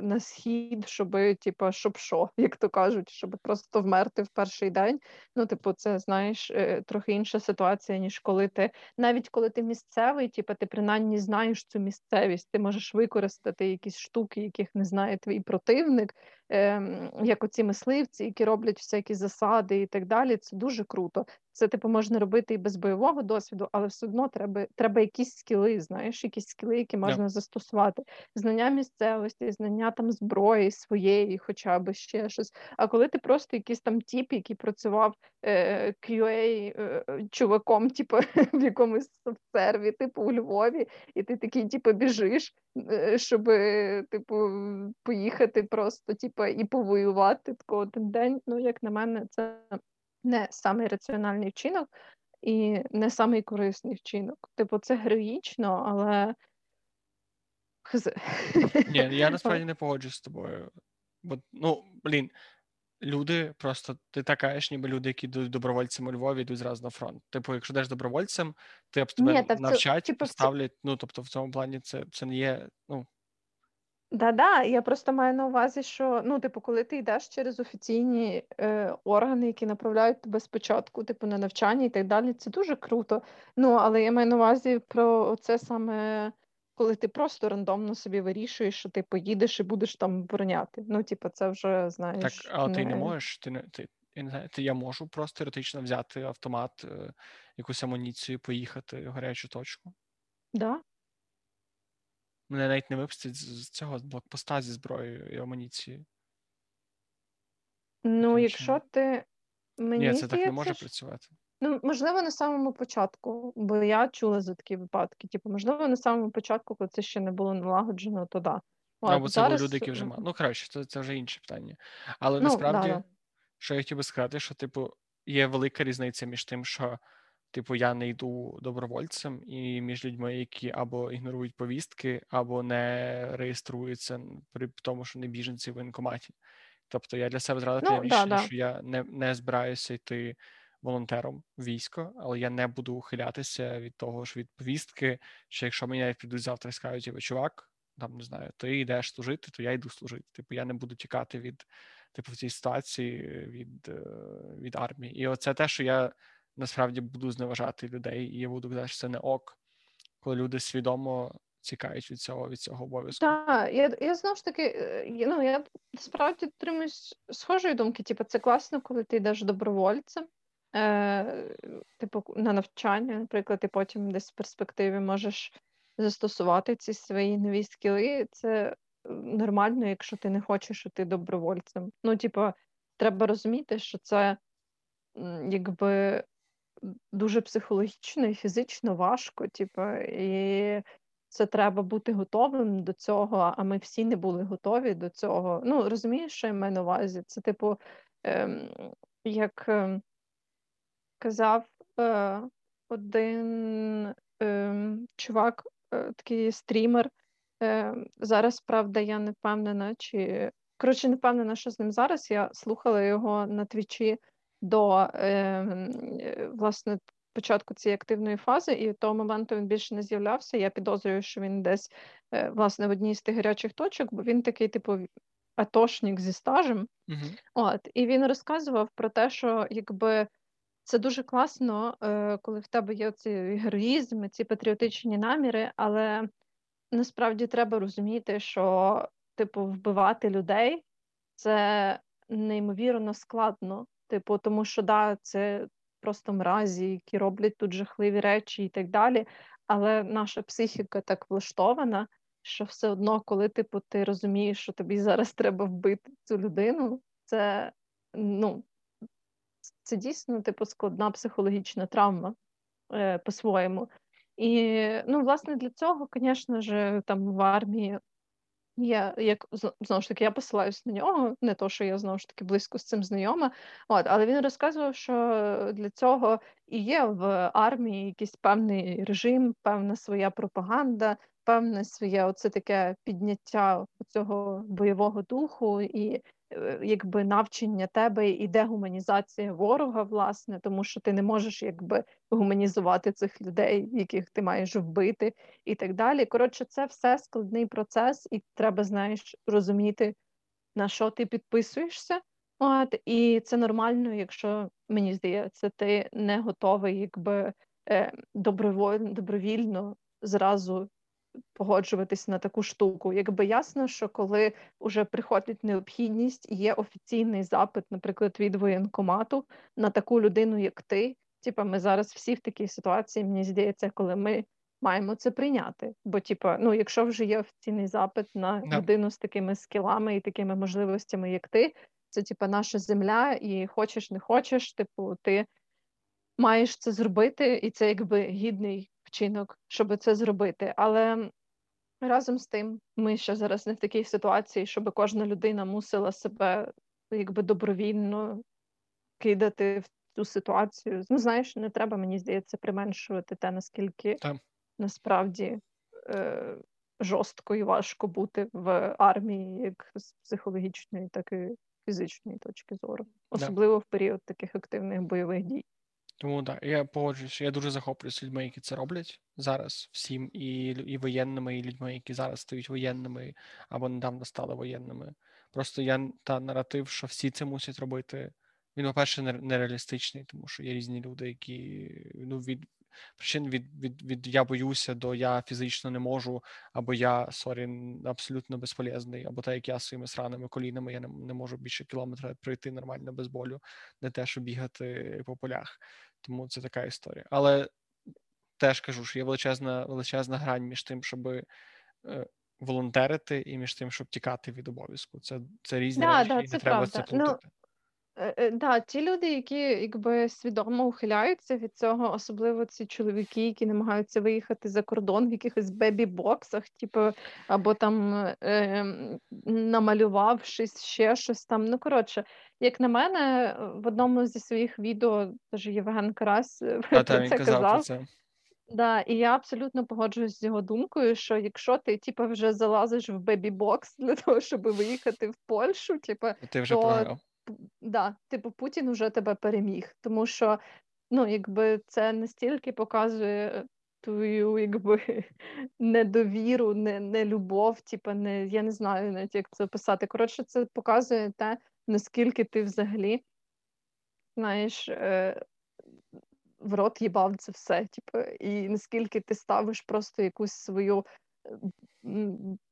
на схід, щоб, типу, щоб що, як то кажуть, щоб просто вмерти в перший день, ну, типу, це, знаєш, трохи інша ситуація, ніж коли ти, навіть коли ти місцевий, типу, ти принаймні знаєш цю місцевість, ти можеш використати якісь штуки, яких не знає твій противник, як оці мисливці, які роблять всякі засади і так далі, це дуже круто. Це, типу, можна робити і без бойового досвіду, але все одно треба якісь скіли, знаєш, якісь скіли, які можна застосувати. Знання місцевості, знання там зброї своєї, хоча б ще щось. А коли ти просто якийсь там тіп, який працював QA чуваком, типу, в якомусь софтсерві, типу, у Львові, і ти такий, типу, біжиш, щоб, типу, поїхати просто, типу, і повоювати такого день, ну, як на мене, це... не самий раціональний вчинок і не самий корисний вчинок. Типу, це героїчно, але... Ні, я насправді не погоджуюсь з тобою. Бо, ну, блін, люди просто... Ти така, ніби люди, які йдуть добровольцями у Львові, йдуть зразу на фронт. Типу, якщо йдеш добровольцем, ти тебе навчать, типу, ставлять... Ну, тобто, в цьому плані це не є... Ну, да, я просто маю на увазі, що, ну, типу, коли ти йдеш через офіційні органи, які направляють тебе спочатку, типу, на навчання і так далі, це дуже круто. Ну, але я маю на увазі про це саме, коли ти просто рандомно собі вирішуєш, що ти поїдеш і будеш там бороняти. Ну, типу, це вже, знаєш... Так, але ти не можеш, я можу просто теоретично взяти автомат, якусь амуніцію, поїхати в гарячу точку. Да. Мене навіть не випустять з цього блокпоста зі зброєю і амуніцією. Ну, якщо ти... Мені ні, це так не може працювати. Ну, можливо, на самому початку, бо я чула за такі випадки. Типу, можливо, на самому початку, коли це ще не було налагоджено, то да. Або це були люди, які вже мали. Ну, краще, це вже інше питання. Але насправді, що я хотів би сказати, що, типу, є велика різниця між тим, що, типу, я не йду добровольцем, і між людьми, які або ігнорують повістки, або не реєструються при тому, що не біженці в воєнкоматі. Тобто я для себе зразу прийняв рішення, що я не збираюся йти волонтером в військо, але я не буду ухилятися від того, що від повістки, що якщо мене підуть завтра і скажуть, чувак, там, не знаю, ти йдеш служити, то я йду служити. Типу, я не буду тікати від, типу, в цій ситуації від армії. І оце те, що я насправді буду зневажати людей, і я буду казати, що це не ок, коли люди свідомо тікають від цього обов'язку. Так, я знову ж таки, я справді дотримуюсь схожої думки, це класно, коли ти йдеш добровольцем, на навчання, наприклад, і потім десь в перспективі можеш застосувати ці свої нові скіли, це нормально, якщо ти не хочеш іти добровольцем. Треба розуміти, що це дуже психологічно і фізично важко, і це треба бути готовим до цього, а ми всі не були готові до цього. Розумієш, що я маю на увазі? Це, як казав один чувак, такий стрімер, зараз, правда, я не впевнена, не впевнена, що з ним зараз, я слухала його на Твічі до, власне, початку цієї активної фази, і від того моменту він більше не з'являвся. Я підозрюю, що він десь, власне, в одній з тих гарячих точок, бо він такий, атошник зі стажем. Mm-hmm. І він розказував про те, що, це дуже класно, коли в тебе є ці героїзм, ці патріотичні наміри, але насправді треба розуміти, що, вбивати людей – це неймовірно складно. Тому що, це просто мразі, які роблять тут жахливі речі і так далі, але наша психіка так влаштована, що все одно, коли, ти розумієш, що тобі зараз треба вбити цю людину, це дійсно, складна психологічна травма по-своєму. І, власне, для цього, звісно ж, в армії знову ж таки, я посилаюсь на нього, не то, що я, знову ж таки, близько з цим знайома, але він розказував, що для цього і є в армії якийсь певний режим, певна своя пропаганда, певне своє оце таке підняття цього бойового духу і навчення тебе і дегуманізація ворога, власне, тому що ти не можеш гуманізувати цих людей, яких ти маєш вбити і так далі. Коротше, це все складний процес і треба, розуміти, на що ти підписуєшся. І це нормально, якщо, мені здається, ти не готовий добровільно зразу погоджуватись на таку штуку. Ясно, що коли вже приходить необхідність, є офіційний запит, наприклад, від воєнкомату на таку людину, як ти, ми зараз всі в такій ситуації, мені здається, коли ми маємо це прийняти. Бо, якщо вже є офіційний запит на людину з такими скілами і такими можливостями, як ти, це, наша земля, і хочеш, не хочеш, ти маєш це зробити, і це, гідний вчинок, щоб це зробити. Але разом з тим, ми ще зараз не в такій ситуації, щоб кожна людина мусила себе добровільно кидати в цю ситуацію. Не треба, мені здається, применшувати те, наскільки насправді жорстко і важко бути в армії, як з психологічної, так і фізичної точки зору. Особливо в період таких активних бойових дій. Тому, я погоджуюся, я дуже захоплююсь людьми, які це роблять зараз всім, і воєнними, і людьми, які зараз стають воєнними, або недавно стали воєнними. Просто наратив, що всі це мусять робити, він, по-перше, нереалістичний, тому що є різні люди, які, від причин від я боюся до я фізично не можу, або я, абсолютно безполезний, або те, як я своїми сраними колінами, я не можу більше кілометра пройти нормально без болю, не те, що бігати по полях. Тому це така історія. Але теж кажу, що є величезна грань між тим, щоби волонтерити, і між тим, щоб тікати від обов'язку. Це різні речі, і не треба це плутати. Ті люди, які свідомо ухиляються від цього, особливо ці чоловіки, які намагаються виїхати за кордон в якихось бебі-боксах, або намалювавшись ще щось там. Як на мене, в одному зі своїх відео, теж Євген Карась про це казав. І я абсолютно погоджуюсь з його думкою, що якщо ти, вже залазиш в бебі-бокс для того, щоб виїхати в Польщу, ти вже програв. Путін вже тебе переміг, тому що, це настільки показує твою, недовіру, нелюбов, я не знаю навіть, як це описати. Коротше, це показує те, наскільки ти взагалі, в рот їбав це все, і наскільки ти ставиш просто якусь свою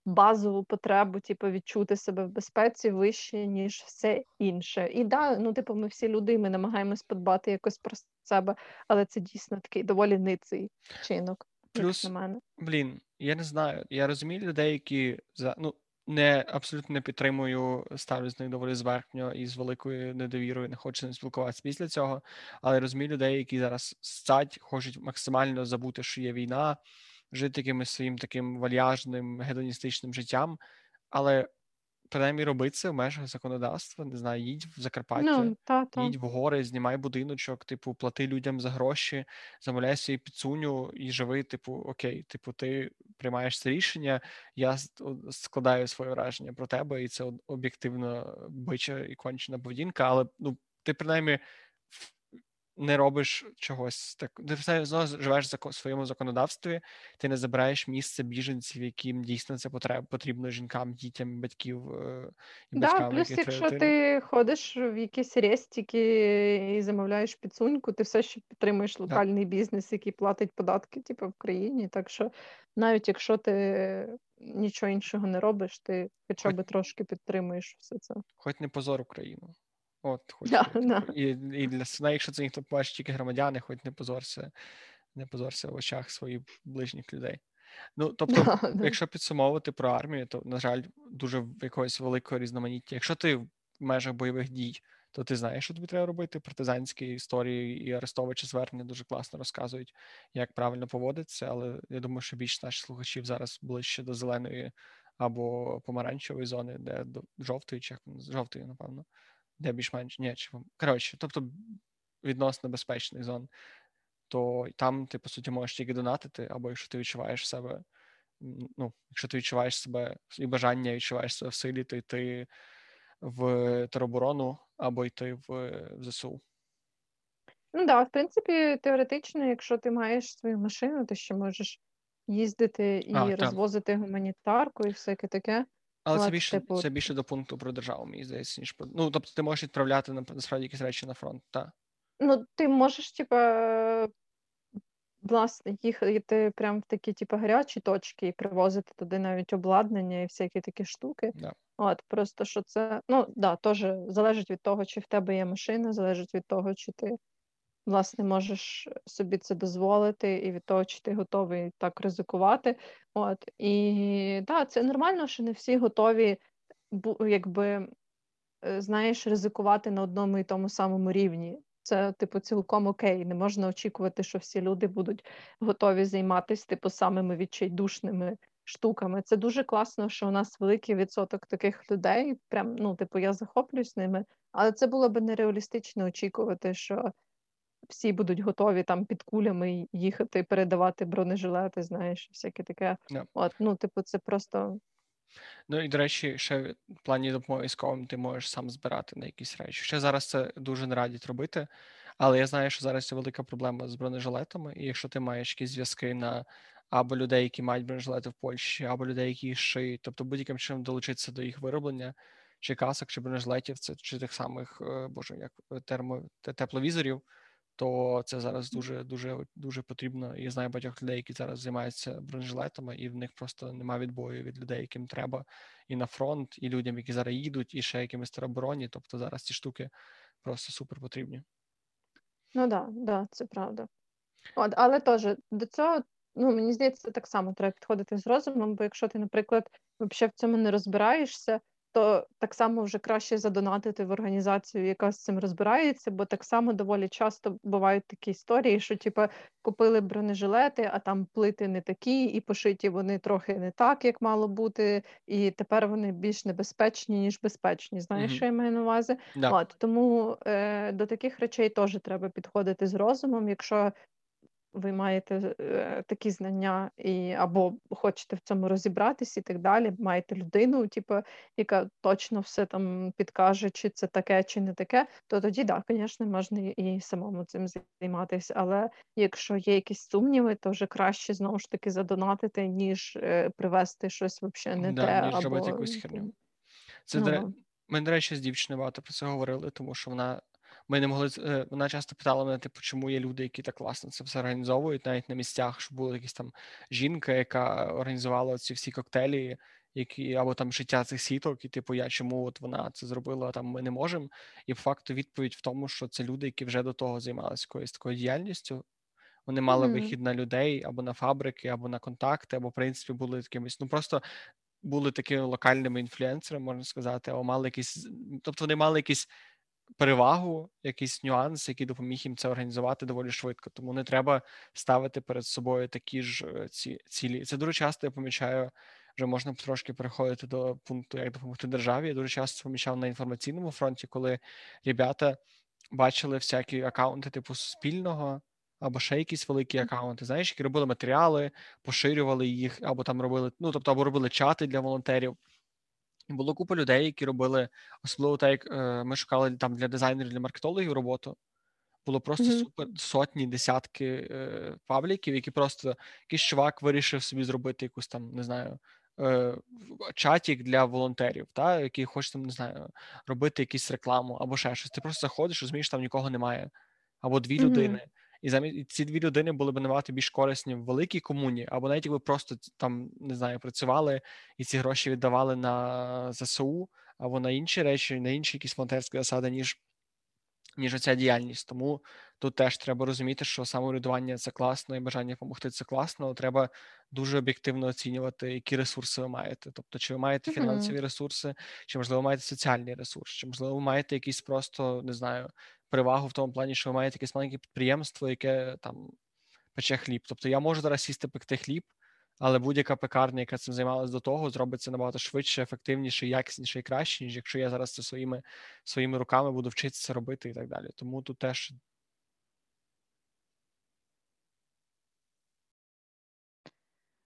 базову потребу, типу, відчути себе в безпеці вище, ніж все інше. І да, ну, типу, ми всі люди, ми намагаємось подбати якось про себе, але це дійсно такий доволі ниций чинок. Плюс, блін, я не знаю, я розумію людей, які, ну, не, абсолютно не підтримую, ставлюсь до них доволі зверхньо і з великою недовірою, не хочу не спілкуватися після цього, але розумію людей, які зараз ссать, хочуть максимально забути, що є війна, жити якимось своїм таким вальяжним, гедоністичним життям, але принаймні робити це в межах законодавства, не знаю, їдь в Закарпаття, їдь в гори, знімай будиночок, типу, плати людям за гроші, замовляй собі піцуню і живи, типу, окей, типу, ти приймаєш це рішення, я складаю своє враження про тебе, і це об'єктивно бича і кончена поведінка, але, ну, ти принаймні не робиш чогось так. Ти знову живеш в своєму законодавстві, ти не забираєш місце біженців, яким дійсно це потрібно жінкам, дітям, батькам. Плюс, якщо ти ходиш в якісь рестики і замовляєш піцуньку, ти все ще підтримуєш локальний бізнес, який платить податки, типу, в країні. Так що навіть якщо ти нічого іншого не робиш, ти хоча б трошки підтримуєш все це. Хоч не позор Україну. От, хоч і для сина, якщо це ніхто побачить, тільки громадяни, хоч не позорся в очах своїх ближніх людей. Ну, тобто, якщо підсумовувати про армію, то, на жаль, дуже якогось великого різноманіття. Якщо ти в межах бойових дій, то ти знаєш, що тобі треба робити. Партизанські історії і Арестовичі звернення дуже класно розказують, як правильно поводитися, але я думаю, що більше наших слухачів зараз ближче до зеленої або помаранчевої зони, де до жовтої, напевно. Де більш-менш, тобто відносно безпечний зон, то там ти, по суті, можеш тільки донатити, або якщо ти відчуваєш себе, ну, якщо ти відчуваєш себе і бажання, відчуваєш себе в силі, то йти в тероборону, або йти в ЗСУ. Ну, да, в принципі, теоретично, якщо ти маєш свою машину, ти ще можеш їздити і розвозити гуманітарку і всяке таке. Але це більше до пункту про державу, мені здається, ніж про... Ну, тобто ти можеш відправляти, насправді, якісь речі на фронт, так? Ну, ти можеш, власне, їхати прямо в такі, гарячі точки і привозити туди навіть обладнання і всякі такі штуки. Да. От, просто, що це, теж залежить від того, чи в тебе є машина, залежить від того, чи ти, власне, можеш собі це дозволити, і від того, чи ти готовий так ризикувати. От. І так, це нормально, що не всі готові, якби, знаєш, ризикувати на одному і тому самому рівні. Це, цілком окей. Не можна очікувати, що всі люди будуть готові займатися, самими відчайдушними штуками. Це дуже класно, що у нас великий відсоток таких людей. Прям, я захоплююсь ними. Але це було б нереалістично очікувати, що всі будуть готові там під кулями їхати, передавати бронежилети, знаєш, всяке таке. Yeah. От, це просто... Ну, і, до речі, ще в плані допомоги військовим ти можеш сам збирати на якісь речі. Ще зараз це дуже не радять робити, але я знаю, що зараз це велика проблема з бронежилетами, і якщо ти маєш якісь зв'язки на або людей, які мають бронежилети в Польщі, або людей, які їх шиють, тобто будь-яким чином долучитися до їх вироблення, чи касок, чи бронежилетів, чи тих самих, тепловізорів, то це зараз дуже потрібно. Я знаю багатьох людей, які зараз займаються бронежилетами, і в них просто немає відбою від людей, яким треба і на фронт, і людям, які зараз їдуть, і ще якимось теробороні. Тобто зараз ці штуки просто супер потрібні. Ну да, це правда. От, але теж до цього, мені здається, так само треба підходити з розумом, бо якщо ти, наприклад, взагалі в цьому не розбираєшся, то так само вже краще задонатити в організацію, яка з цим розбирається, бо так само доволі часто бувають такі історії, що, купили бронежилети, а там плити не такі, і пошиті вони трохи не так, як мало бути, і тепер вони більш небезпечні, ніж безпечні. Знаєш, що я маю на увазі? Да. От, тому до таких речей теж треба підходити з розумом, якщо ви маєте такі знання або хочете в цьому розібратись і так далі, маєте людину, яка точно все там підкаже, чи це таке, чи не таке, то тоді, звісно, можна і самому цим займатися. Але якщо є якісь сумніви, то вже краще, знову ж таки, задонатити, ніж привезти щось взагалі не те. Ніж робити якусь херню. Ми, до речі, з дівчиною багато про це говорили, тому що вона ми не могли, вона часто питала мене, типу, чому є люди, які так класно це все організовують, навіть на місцях, що була якась там жінка, яка організувала ці всі коктейлі, які, або там життя цих сіток, і типу, я чому от вона це зробила, а там ми не можемо. І по факту відповідь в тому, що це люди, які вже до того займалися якоюсь такою діяльністю. Вони мали вихід на людей, або на фабрики, або на контакти, або, в принципі, були такимись, ну, просто були такими локальними інфлюенсерами, можна сказати, або мали якісь, тобто вони мали якісь перевагу, якийсь нюанс, який допоміг їм це організувати доволі швидко. Тому не треба ставити перед собою такі ж ці цілі. Це дуже часто я помічаю, вже можна трошки переходити до пункту, як допомогти державі. Я дуже часто помічав на інформаційному фронті, коли ребята бачили всякі акаунти типу Суспільного, або ще якісь великі акаунти, знаєш, які робили матеріали, поширювали їх, або там робили, ну, тобто, або робили чати для волонтерів. І було купа людей, які робили, особливо так, як ми шукали там для дизайнерів, для маркетологів роботу. Було просто супер сотні, десятки пабліків, які просто, якийсь чувак вирішив собі зробити якусь там, не знаю, чатік для волонтерів, та, який хоче там, не знаю, робити якусь рекламу, або ще щось. Ти просто заходиш, розумієш, там нікого немає. Або дві людини. І ці дві людини були б набагато більш корисні в великій комуні, або навіть якби просто там, не знаю, працювали і ці гроші віддавали на ЗСУ, або на інші речі, на інші якісь волонтерські засади, ніж оця діяльність. Тому тут теж треба розуміти, що самоврядування – це класно, і бажання допомогти – це класно, але треба дуже об'єктивно оцінювати, які ресурси ви маєте. Тобто, чи ви маєте фінансові ресурси, чи, можливо, ви маєте соціальний ресурс, чи, можливо, ви маєте якісь просто, не знаю, перевагу в тому плані, що ви маєте якесь маленьке підприємство, яке там пече хліб. Тобто я можу зараз сісти пекти хліб, але будь-яка пекарня, яка цим займалася до того, зробить це набагато швидше, ефективніше, якісніше і краще, ніж якщо я зараз це своїми руками буду вчитися робити і так далі. Тому тут теж...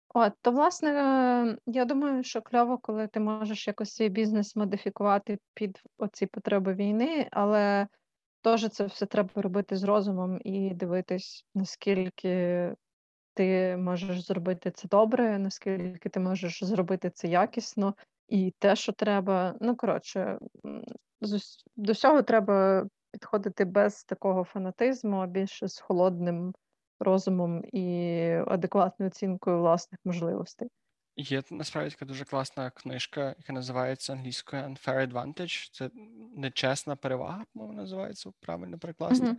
От, то, власне, я думаю, що кльово, коли ти можеш якось свій бізнес модифікувати під оці потреби війни, але... Тож це все треба робити з розумом і дивитись, наскільки ти можеш зробити це добре, наскільки ти можеш зробити це якісно, і те, що треба, ну, коротше, до всього треба підходити без такого фанатизму, а більше з холодним розумом і адекватною оцінкою власних можливостей. Є, насправді, така дуже класна книжка, яка називається англійською Unfair Advantage. Це нечесна перевага, по-моєму, називається, правильно перекласти.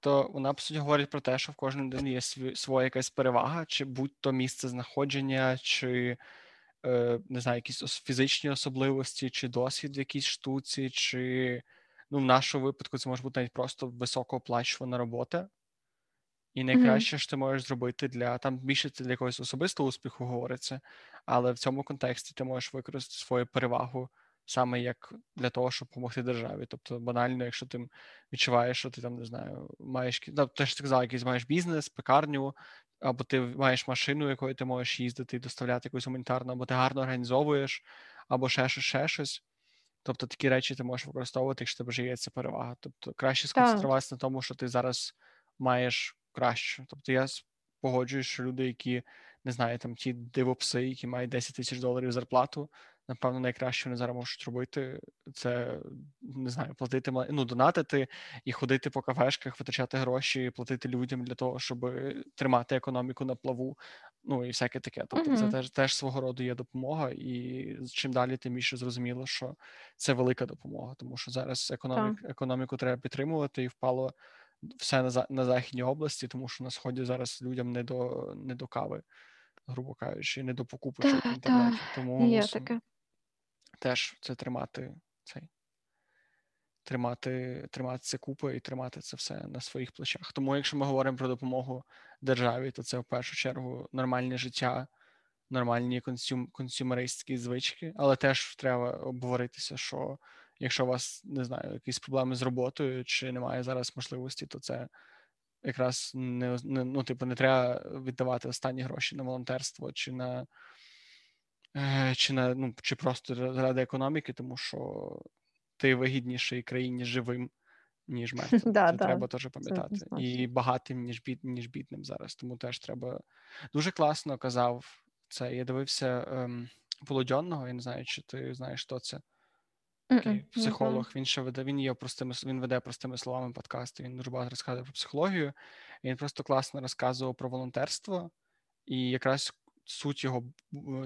То вона, по суті, говорить про те, що в кожній людині є своя якась перевага, чи будь-то місце знаходження, чи, не знаю, якісь фізичні особливості, чи досвід в якійсь штуці, чи, ну, в нашому випадку це може бути навіть просто високооплачувана робота. І найкраще, що ти можеш зробити для... Там більше це для якогось особистого успіху говориться, але в цьому контексті ти можеш використати свою перевагу саме як для того, щоб допомогти державі. Тобто банально, якщо ти відчуваєш, що ти там, не знаю, маєш... Ти ж сказав, якийсь маєш бізнес, пекарню, або ти маєш машину, якою ти можеш їздити і доставляти якусь гуманітарну, або ти гарно організовуєш, або ще щось. Тобто такі речі ти можеш використовувати, якщо тебе вже є ця перевага. Тобто краще сконцентруватися на тому, що ти зараз маєш краще. Тобто я погоджуюсь, що люди, які, не знаю, там ті дивопси, які мають $10,000 зарплату, напевно, найкраще вони зараз можуть робити це, не знаю, платити, ну, донатити і ходити по кафешках, витрачати гроші, платити людям для того, щоб тримати економіку на плаву, ну, і всяке таке. Тобто це теж свого роду є допомога, і чим далі, тим більше зрозуміло, що це велика допомога, тому що зараз економіку треба підтримувати, і впало все на Західній області, тому що на Сході зараз людям не до кави, грубо кажучи, не до покупочок в інтернеті. Тому теж це тримати це купи і тримати це все на своїх плечах. Тому якщо ми говоримо про допомогу державі, то це в першу чергу нормальне життя, нормальні консюмеристські звички, але теж треба обговоритися, що якщо у вас, не знаю, якісь проблеми з роботою, чи немає зараз можливості, то це якраз не треба віддавати останні гроші на волонтерство, чи просто заради економіки, тому що ти вигідніший країні живим, ніж мертвим. Це треба теж пам'ятати. І багатим, ніж бідним зараз. Тому теж треба... Дуже класно казав це. Я дивився Володьонного, я не знаю, чи ти знаєш, що це. такий психолог. Він ще веде, він веде простими словами подкасти. Він дуже багато розказує про психологію. Він просто класно розказував про волонтерство. І якраз суть його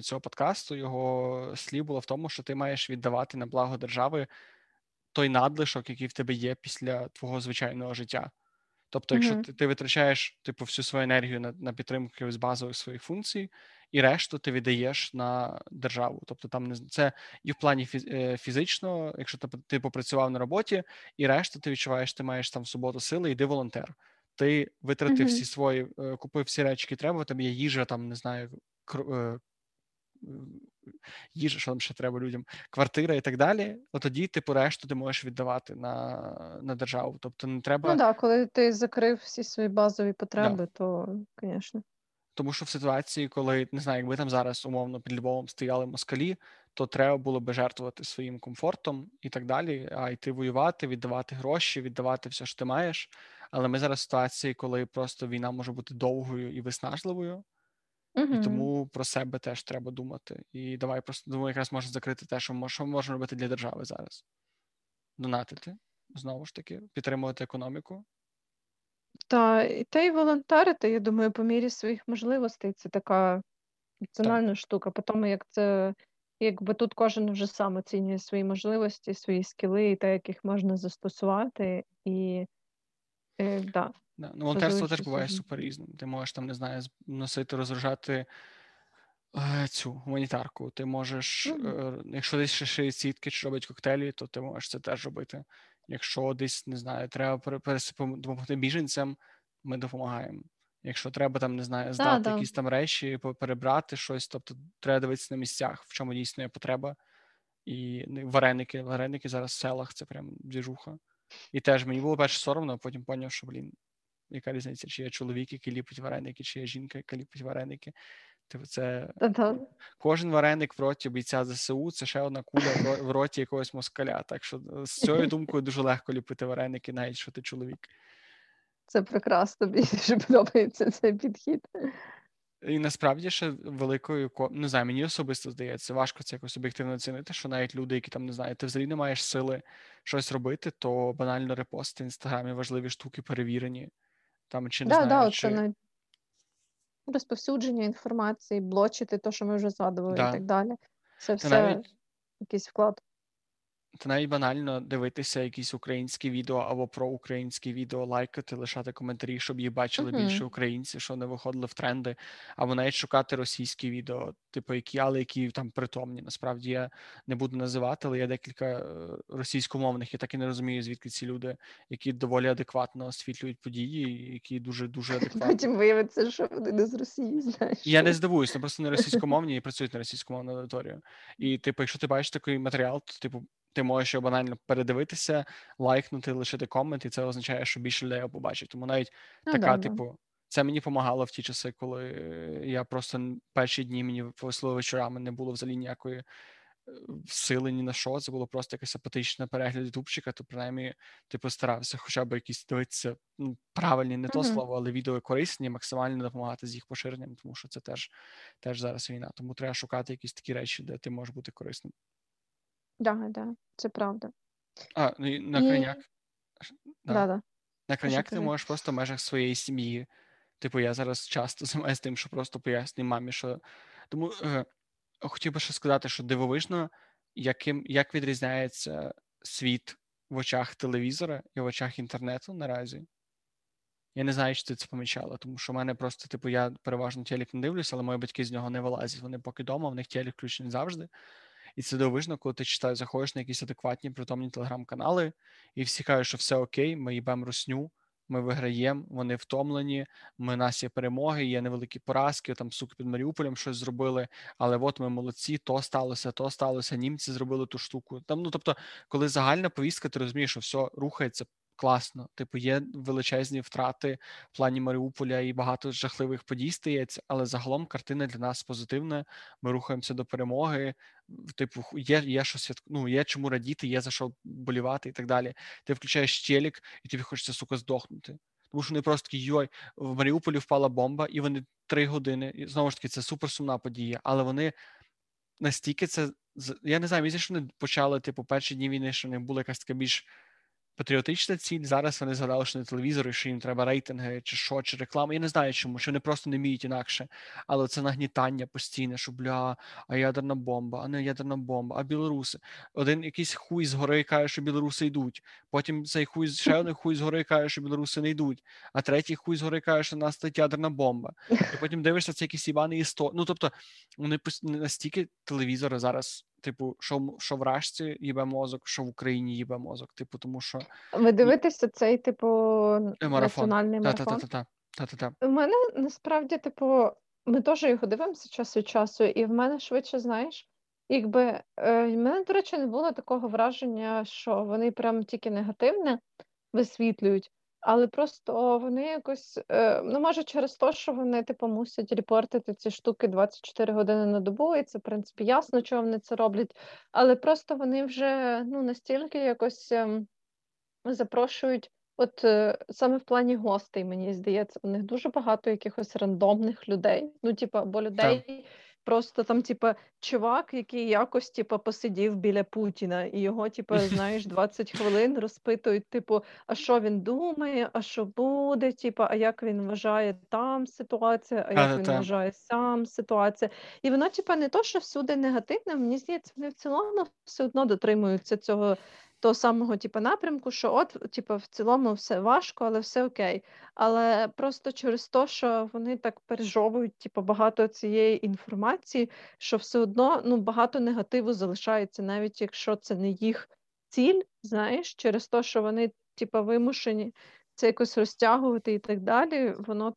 цього подкасту, його слів було в тому, що ти маєш віддавати на благо держави той надлишок, який в тебе є після твого звичайного життя. Тобто, якщо ти витрачаєш типу всю свою енергію на підтримку з базових своїх функцій, і решту ти віддаєш на державу. Тобто там не це і в плані фізично, якщо ти попрацював на роботі, і решту ти відчуваєш, ти маєш там в суботу сили, йди волонтер. Ти витратив всі свої, купив всі речі, які треба, тобі є їжа, там, не знаю, їжа, що там ще треба людям, квартира і так далі, от тоді, типу, решту ти можеш віддавати на державу. Тобто не треба... Ну так, коли ти закрив всі свої базові потреби, то, звісно. Тому що в ситуації, коли, не знаю, якби там зараз, умовно, під Львовом стояли москалі, то треба було би жертвувати своїм комфортом і так далі, а йти воювати, віддавати гроші, віддавати все, що ти маєш. Але ми зараз в ситуації, коли просто війна може бути довгою і виснажливою, і тому про себе теж треба думати. І давай просто, думаю, якраз можна закрити те, що можна робити для держави зараз. Донатити, знову ж таки, підтримувати економіку. Та й волонтерити, я думаю, по мірі своїх можливостей. Це така національна штука. Потім, якби тут кожен вже сам оцінює свої можливості, свої скіли, і те, яких можна застосувати, і... Ну, волонтерство теж буває супер різним. Ти можеш там, не знаю, носити, розгружати цю гуманітарку. Ти можеш, якщо десь ще шиють сітки чи робить коктейлі, то ти можеш це теж робити. Якщо десь, не знаю, треба допомогти біженцям, ми допомагаємо. Якщо треба там, не знаю, здати якісь там речі, перебрати щось, тобто треба дивитися на місцях, в чому дійсно є потреба. І вареники зараз в селах, це прям двіжуха. І теж мені було перше соромно, а потім поняв, що, яка різниця, чи я чоловік, який ліпить вареники, чи я жінка, яка ліпить вареники. Типу це... Кожен вареник в роті бійця ЗСУ – це ще одна куля в роті якогось москаля. Так що з цією думкою дуже легко ліпити вареники, навіть що ти чоловік. Це прекрасно, мені дуже подобається цей підхід. І насправді ще великою, не знаю, мені особисто здається, важко це якось об'єктивно оцінити, що навіть люди, які там, не знаю, ти взагалі не маєш сили щось робити, то банально репости в Інстаграмі, важливі штуки перевірені. Там, чи не знаю, чи... Це розповсюдження інформації, блочити, то, що ми вже згадували і так далі. Це все якийсь вклад. Та навіть банально дивитися якісь українські відео або проукраїнські відео, лайкати, лишати коментарі, щоб їх бачили більше українці, що не виходили в тренди, або навіть шукати російські відео, типу які там притомні. Насправді я не буду називати, але є декілька російськомовних, я так і не розумію, звідки ці люди, які доволі адекватно освітлюють події, які дуже-дуже адекватно. Потім виявиться, що вони не з Росії, знаєш. Я не здивуюсь, просто не російськомовні і працюють на російськомовну аудиторію. І типу, якщо ти бачиш такий матеріал, то типу ти можеш його банально передивитися, лайкнути, лишити комент, і це означає, що більше людей його побачить. Тому навіть типу, це мені допомагало в ті часи, коли я просто перші дні мені повесло вечорами, не було взагалі ніякої сили ні на що, це було просто якась апатична перегляд ютубчика, то принаймні ти постарався хоча б якісь дивитися правильні, не то слово, але відео корисні, максимально допомагати з їх поширенням, тому що це теж зараз війна. Тому треба шукати якісь такі речі, де ти можеш бути корисним. Так, це правда. На Краняк ти можеш просто в межах своєї сім'ї. Типу, я зараз часто займаюся тим, що просто пояснюю мамі, що... Тому хотів би ще сказати, що дивовижно, як відрізняється світ в очах телевізора і в очах інтернету наразі. Я не знаю, чи ти це помічала, тому що в мене просто, типу, я переважно телек не дивлюся, але мої батьки з нього не вилазять. Вони поки дома, в них телек включений завжди. І це дивовижно, коли ти заходиш на якісь адекватні, притомні телеграм-канали, і всі кажуть, що все окей, ми їбемо русню, ми виграємо, вони втомлені, у нас є перемоги, є невеликі поразки, там, суки, під Маріуполем щось зробили, але от ми молодці, то сталося, німці зробили ту штуку. Там, тобто, коли загальна повістка, ти розумієш, що все рухається класно. Типу, є величезні втрати в плані Маріуполя і багато жахливих подій стається, але загалом картина для нас позитивна, ми рухаємося до перемоги, типу, є що є чому радіти, є за що болівати і так далі. Ти включаєш телек, і тобі хочеться, сука, здохнути. Тому що вони просто такі, в Маріуполі впала бомба, і вони 3 години, і знову ж таки, це суперсумна подія, але вони настільки це, я не знаю, що вони почали, перші дні війни, що в них була якась така більш патріотична ціль, зараз вони згадали, що на телевізорі, що їм треба рейтинги, чи що, чи реклама, я не знаю чому, що вони просто не вміють інакше, але це нагнітання постійне, що бля, а ядерна бомба, а не ядерна бомба, а білоруси. Один якийсь хуй згори каже, що білоруси йдуть, потім цей хуй, ще один хуй згори каже, що білоруси не йдуть, а третій хуй згори каже, що в нас стоїть ядерна бомба. І потім дивишся, це якісь ібани і сто, ну тобто, вони настільки телевізори зараз... що в Рашці їбе мозок, що в Україні їбе мозок, тому що... Ви дивитеся цей, національний марафон? Так. У мене, насправді, ми теж його дивимося час від часу, і в мене швидше, в мене, до речі, не було такого враження, що вони прям тільки негативне висвітлюють, але просто вони якось, може через те, що вони, мусять репортити ці штуки 24 години на добу, і це, в принципі, ясно, чого вони це роблять, але просто вони вже, настільки якось запрошують, саме в плані гостей, мені здається, у них дуже багато якихось рандомних людей, або людей... Так. Просто чувак, який якось, посидів біля Путіна, і його, 20 хвилин розпитують, а що він думає, а що буде, а як він вважає там ситуацію, а як він вважає сам ситуацію. І воно, не то, що всюди негативне, мені здається, вони в цілому все одно дотримуються цього того самого, напрямку, що в цілому все важко, але все окей. Але просто через те, що вони так пережовують, багато цієї інформації, що все одно, багато негативу залишається, навіть якщо це не їх ціль, через те, що вони, вимушені це якось розтягувати і так далі, воно,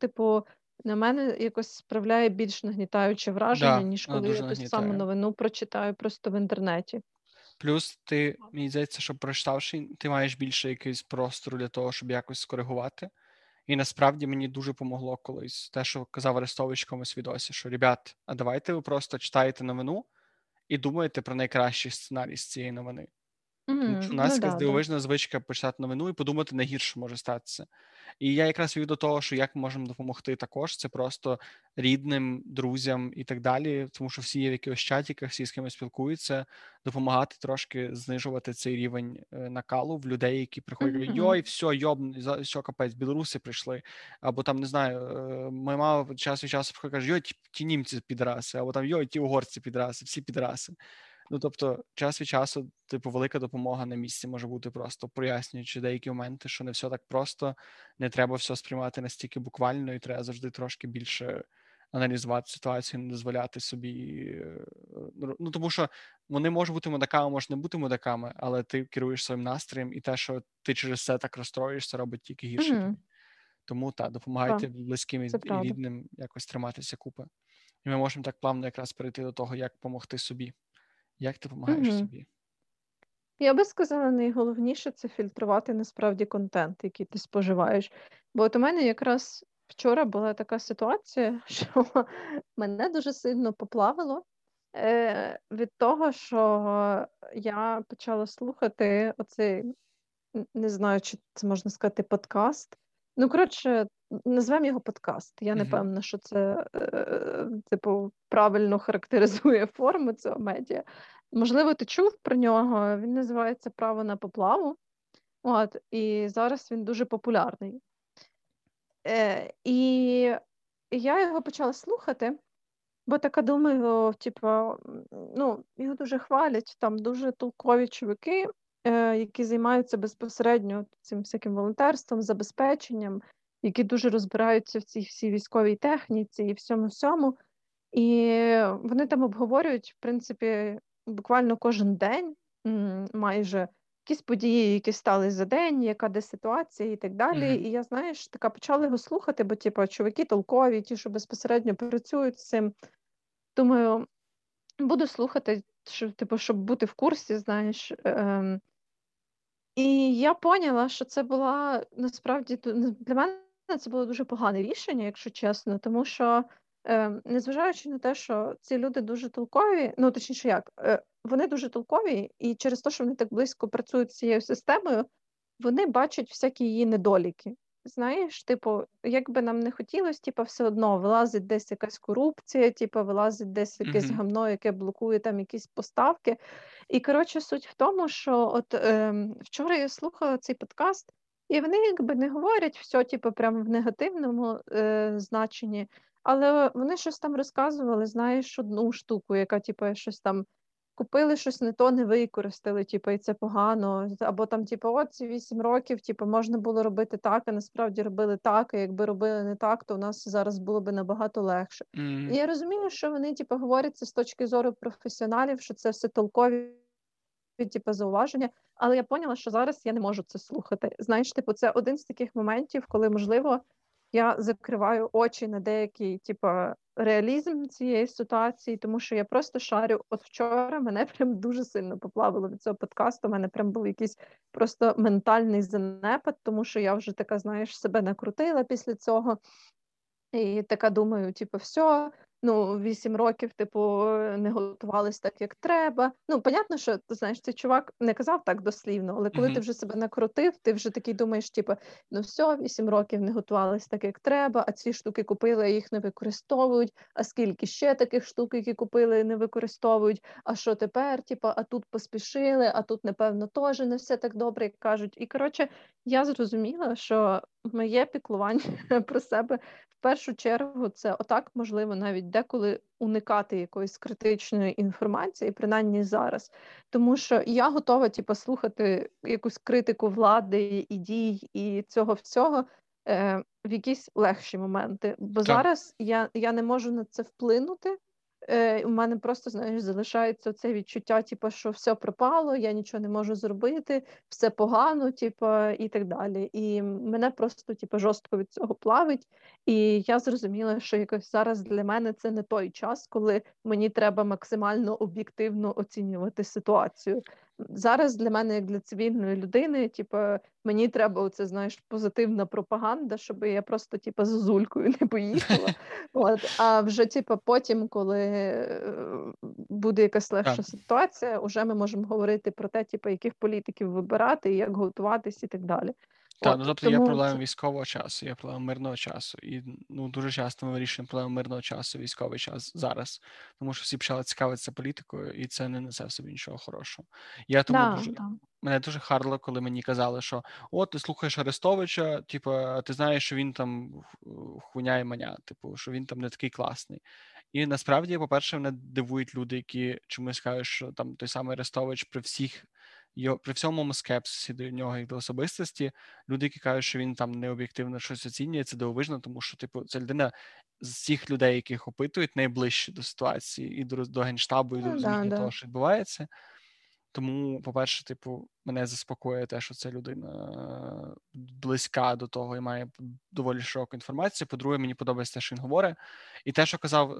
на мене якось справляє більш нагнітаюче враження, ніж коли я ту саму новину прочитаю просто в інтернеті. Плюс ти, мені здається, що прочитавши, ти маєш більше якийсь простору для того, щоб якось скоригувати. І насправді мені дуже помогло колись те, що казав Арестович в комусь відосі, що, ребят, а давайте ви просто читаєте новину і думаєте про найкращий сценарій з цієї новини. У нас якась дивовижна звичка почитати новину і подумати, найгірше може статися. І я якраз вів до того, що як можемо допомогти також, це просто рідним, друзям і так далі, тому що всі є в якихось чатіках, всі з кимось спілкуються, допомагати трошки знижувати цей рівень накалу в людей, які приходять, йой, все, все, капець, білоруси прийшли, або там, не знаю, моя мама час від часу приходить, каже, йой, ті німці підраси, або там, йой, ті угорці підраси, всі підраси. Тобто, час від часу, велика допомога на місці може бути просто прояснюючи деякі моменти, що не все так просто, не треба все сприймати настільки буквально, і треба завжди трошки більше аналізувати ситуацію, не дозволяти собі... тому що вони можуть бути мудаками, можуть не бути мудаками, але ти керуєш своїм настроєм, і те, що ти через це так розстроїшся, робить тільки гірше. Тому, допомагайте близьким і рідним якось триматися купи. І ми можемо так плавно якраз перейти до того, як допомогти собі. Як ти допомагаєш собі? Я би сказала, найголовніше – це фільтрувати, насправді, контент, який ти споживаєш. Бо от у мене якраз вчора була така ситуація, що мене дуже сильно поплавило від того, що я почала слухати оцей, не знаю, чи це можна сказати, подкаст. Назвем його подкаст. Я не певна, що це, правильно характеризує форму цього медіа. Можливо, ти чув про нього. Він називається «Право на поплаву». І зараз він дуже популярний. І я його почала слухати, бо така думаю, його дуже хвалять, там дуже толкові чуваки, які займаються безпосередньо цим всяким волонтерством, забезпеченням, які дуже розбираються в цій всій військовій техніці і всьому-всьому. І вони там обговорюють, в принципі, буквально кожен день майже якісь події, які стали за день, яка де ситуація і так далі. І я, почала його слухати, бо, чуваки толкові, ті, що безпосередньо працюють з цим. Думаю, буду слухати, щоб бути в курсі, І я поняла, що це була, насправді, для мене це було дуже погане рішення, якщо чесно, тому що, незважаючи на те, що ці люди дуже толкові, вони дуже толкові, і через те, що вони так близько працюють з цією системою, вони бачать всякі її недоліки. знаєш, типу, як би нам не хотілося, типу, все одно вилазить десь якась корупція, типу, вилазить десь якесь гамно, яке блокує там якісь поставки. І, коротше, суть в тому, що от вчора я слухала цей подкаст, і вони якби не говорять все, типу, прямо в негативному значенні, але вони щось там розказували, знаєш, одну штуку, яка, типу, щось там купили щось не то, не використали, типу, і це погано, або там, типу, от ці 8 років, типу, можна було робити так, а насправді робили так, і якби робили не так, то у нас зараз було б набагато легше. Mm-hmm. І я розумію, що вони, типу, говорять це з точки зору професіоналів, що це все толкові, типу, зауваження, але я поняла, що зараз я не можу це слухати. Знаєш, типу, це один з таких моментів, коли, можливо, я закриваю очі на деякий, типу, реалізм цієї ситуації, тому що я просто шарю. От вчора мене прям дуже сильно поплавило від цього подкасту, у мене прям був якийсь просто ментальний занепад, тому що я вже така, знаєш, себе накрутила після цього. І така думаю, типу, все, ну, 8 років, типу, не готувались так, як треба. Ну, понятно, що, знаєш, цей чувак не казав так дослівно, але коли ти вже себе накрутив, ти вже такий думаєш, типу, ну все, 8 років не готувались так, як треба, а ці штуки купили, їх не використовують, а скільки ще таких штук, які купили, не використовують, а що тепер, типу, а тут поспішили, а тут, напевно, теж не все так добре, як кажуть. І, коротше, я зрозуміла, що моє піклування про себе в першу чергу це отак, можливо, навіть деколи уникати якоїсь критичної інформації, принаймні зараз. Тому що я готова, типу, слухати якусь критику влади і дій і цього всього в якісь легші моменти. Бо так, зараз я не можу на це вплинути. У мене просто, знаєш, залишається це відчуття, типу, що все пропало, я нічого не можу зробити, все погано, типу, і так далі. І мене просто, типу, жорстко від цього плавить. І я зрозуміла, що якось зараз для мене це не той час, коли мені треба максимально об'єктивно оцінювати ситуацію. Зараз для мене, як для цивільної людини, типу, мені треба оце, знаєш, позитивна пропаганда, щоб я просто, типу, з зулькою не поїхала. От. А вже, типу, потім, коли буде якась легша ситуація, уже ми можемо говорити про те, типу, яких політиків вибирати, як готуватись і так далі. Так, ну, тобто є проблеми військового часу, є проблеми мирного часу. І, ну, дуже часто ми вирішуємо проблеми мирного часу, військовий час зараз. Тому що всі почали цікавитися політикою, і це не несе в собі нічого хорошого. Я тому мене дуже харло, коли мені казали, що «О, ти слухаєш Арестовича, типу, ти знаєш, що він там хуйня і маня, типу, що він там не такий класний». І насправді, по-перше, мене дивують люди, які чомусь кажуть, що там той самий Арестович при всіх при всьому скепсисі до нього як до особистості, люди, які кажуть, що він там необ'єктивно щось оцінює, це дивовижно, тому що, типу, ця людина з всіх людей, яких опитують, найближче до ситуації і до Генштабу, і до розуміння того, що відбувається. Тому, по-перше, типу, мене заспокоює те, що ця людина близька до того і має доволі широку інформацію. По-друге, мені подобається те, що він говорить. І те, що казав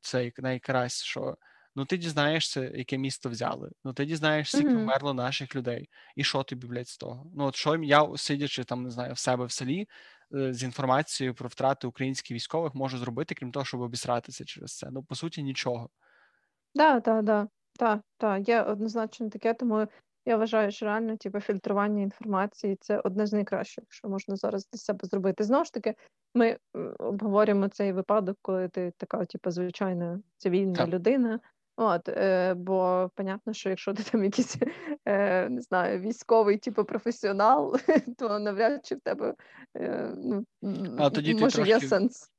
цей Карась, що ну ти дізнаєшся, яке місто взяли, ну ти дізнаєшся, як померло наших людей, і що тобі, блядь, з того? Ну от що я, сидячи там, не знаю, в себе в селі, з інформацією про втрати українських військових можу зробити, крім того, щоб обісратися через це? Ну, по суті, нічого. Так, я однозначно таке, тому я вважаю, що реально, типу, фільтрування інформації – це одне з найкращих, що можна зараз для себе зробити. Знову ж таки, ми обговорюємо цей випадок, коли ти така, типу, звичайна цивільна людина. От, бо, понятно, що якщо ти там якийсь, не знаю, військовий, типу, професіонал, то навряд чи в тебе, а тоді може, ти трошки, є сенс.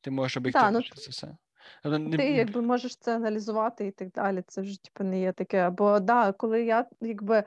Ти можеш об'єктивно це все. Ти, якби, можеш це аналізувати і так далі, це вже, типу, не є таке. Бо, да, коли я, якби,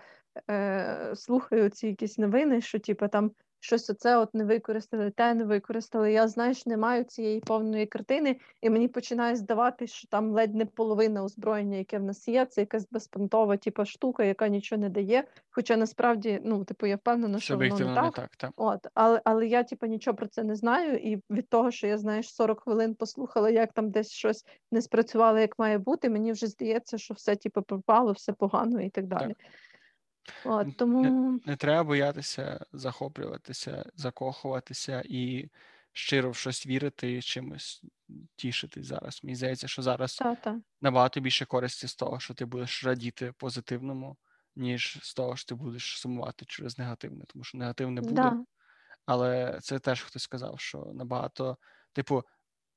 слухаю ці якісь новини, що, типу, там щось оце от не використали, те не використали, я, знаєш, не маю цієї повної картини, і мені починає здаватись, що там ледь не половина озброєння, яке в нас є, це якась безпонтова, типу, штука, яка нічого не дає, хоча насправді, ну, типу, я впевнена, що воно не так. От, але я, типу, нічого про це не знаю, і від того, що я, знаєш, 40 хвилин послухала, як там десь щось не спрацювало, як має бути, мені вже здається, що все, типу, пропало, все погано і так далі. От, тому не треба боятися захоплюватися, закохуватися і щиро в щось вірити і чимось тішитись зараз. Мені здається, що зараз набагато більше користі з того, що ти будеш радіти позитивному, ніж з того, що ти будеш сумувати через негативне, тому що негативне буде, Але це теж хтось сказав, що набагато, типу,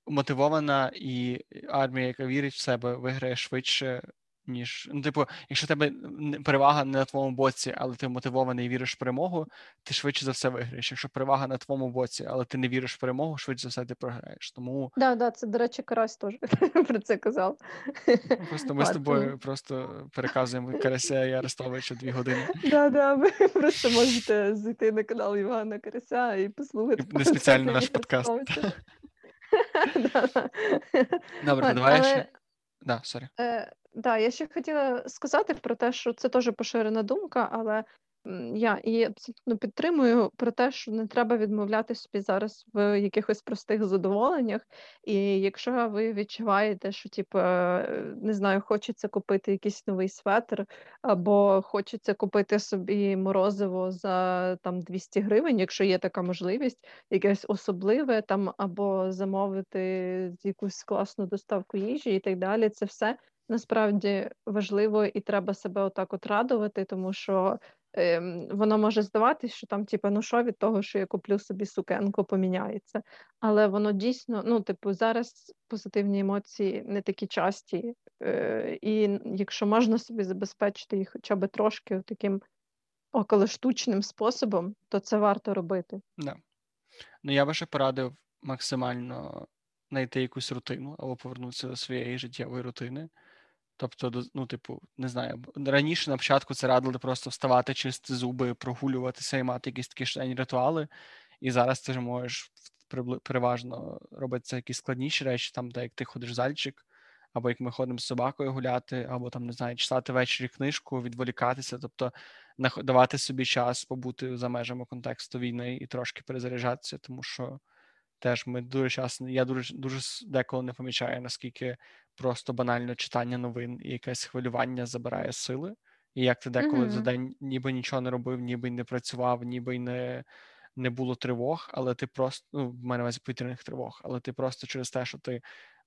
мотивована і армія, яка вірить в себе, виграє швидше, ніж... Ну, типу, якщо в тебе перевага не на твоєму боці, але ти мотивований і віриш в перемогу, ти швидше за все виграєш. Якщо перевага на твоєму боці, але ти не віриш в перемогу, швидше за все ти програєш. Тому... Да, це, до речі, Карась теж про це казав. Просто ми з тобою просто переказуємо Карася і Арестовича 2 години. Да, ви просто можете зайти на канал Євгена Карася і послухати. Не спеціально наш подкаст. Добре, давай ще. Да, сорі. Да, я ще хотіла сказати про те, що це теж поширена думка, але я її абсолютно підтримую про те, що не треба відмовляти собі зараз в якихось простих задоволеннях. І якщо ви відчуваєте, що, типу, не знаю, хочеться купити якийсь новий светр, або хочеться купити собі морозиво за там 200 гривень, якщо є така можливість, якесь особливе, там, або замовити якусь класну доставку їжі і так далі, це все насправді важливо і треба себе отак от радувати, тому що воно може здаватись, що там, типу, ну що від того, що я куплю собі сукенку, поміняється. Але воно дійсно, ну, типу, зараз позитивні емоції не такі часті. І якщо можна собі забезпечити їх хоча б трошки таким околоштучним способом, то це варто робити. Да. Ну, я би ще порадив максимально знайти якусь рутину або повернутися до своєї життєвої рутини. Тобто, ну, типу, не знаю, раніше на початку це радили просто вставати, чистити зуби, прогулюватися і мати якісь такі щоденні ритуали. І зараз ти ж можеш переважно робити якісь складніші речі, там, де як ти ходиш в зальчик, або як ми ходимо з собакою гуляти, або там, не знаю, читати ввечері книжку, відволікатися, тобто давати собі час побути за межами контексту війни і трошки перезаряджатися, тому що теж ми дуже часто, я дуже деколи не помічаю, наскільки просто банально читання новин і якесь хвилювання забирає сили. І як ти деколи за день ніби нічого не робив, ніби не працював, ніби не було тривог, але ти просто, ну, в мене весь повітряних тривог, але ти просто через те, що ти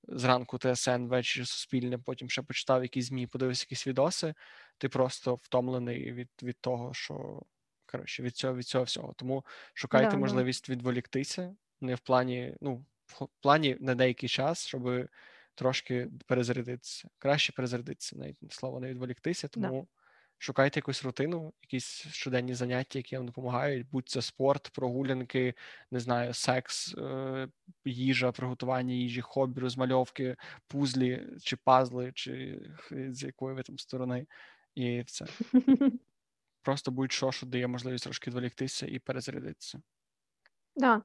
зранку ТСН, ввечері Суспільне, потім ще почитав якісь ЗМІ, подивився якісь відоси, ти просто втомлений від того, що, коротше, від цього всього. Тому шукайте можливість відволіктися, не в плані, ну, в плані на деякий час, щоб трошки перезарядитися. Краще перезарядитися, навіть слово не відволіктися, тому шукайте якусь рутину, якісь щоденні заняття, які вам допомагають, будь це спорт, прогулянки, не знаю, секс, їжа, приготування їжі, хобі, розмальовки, пузлі чи пазли, чи з якої ви там сторони, і все. Просто будь-що, що дає можливість трошки відволіктися і перезарядитися.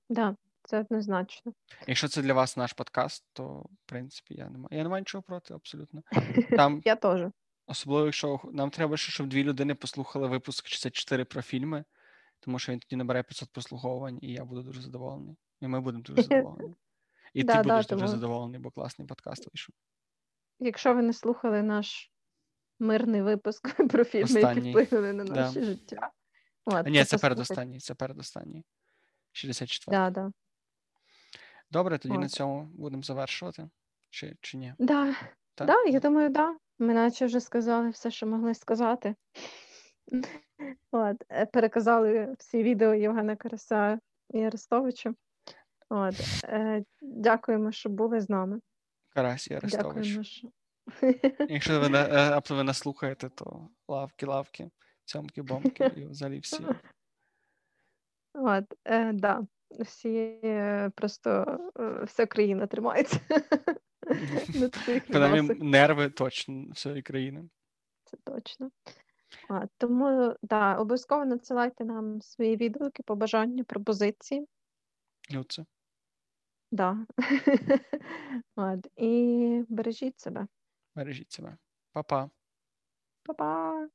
Так. Це однозначно. Якщо це для вас наш подкаст, то, в принципі, я не маю нічого проти, абсолютно. Там, я теж. Особливо, якщо нам треба, щоб 2 людини послухали випуск 64 про фільми, тому що він тоді набере 500 прослуховувань, і я буду дуже задоволений. І ми будемо дуже задоволені. І ти будеш дуже задоволений, бо класний подкаст вийшов. Якщо ви не слухали наш мирний випуск про фільми, які вплинули на наше життя. Ні, це передостанній. 64. Так. Добре, тоді на цьому будемо завершувати, чи ні? Я думаю, так. Ми наче вже сказали все, що могли сказати. Переказали всі відео Євгена Караса і Арестовича. Дякуємо, що були з нами. Карась і Арестович. Якщо ви нас слухаєте, то лавки, цьомки-бомки і взагалі всі. Вся країна тримається на цих носах. Нерви точно всієї країни. Це точно. Тому, обов'язково надсилайте нам свої відгуки, побажання, пропозиції. Люце. І бережіть себе. Па-па. Па-па.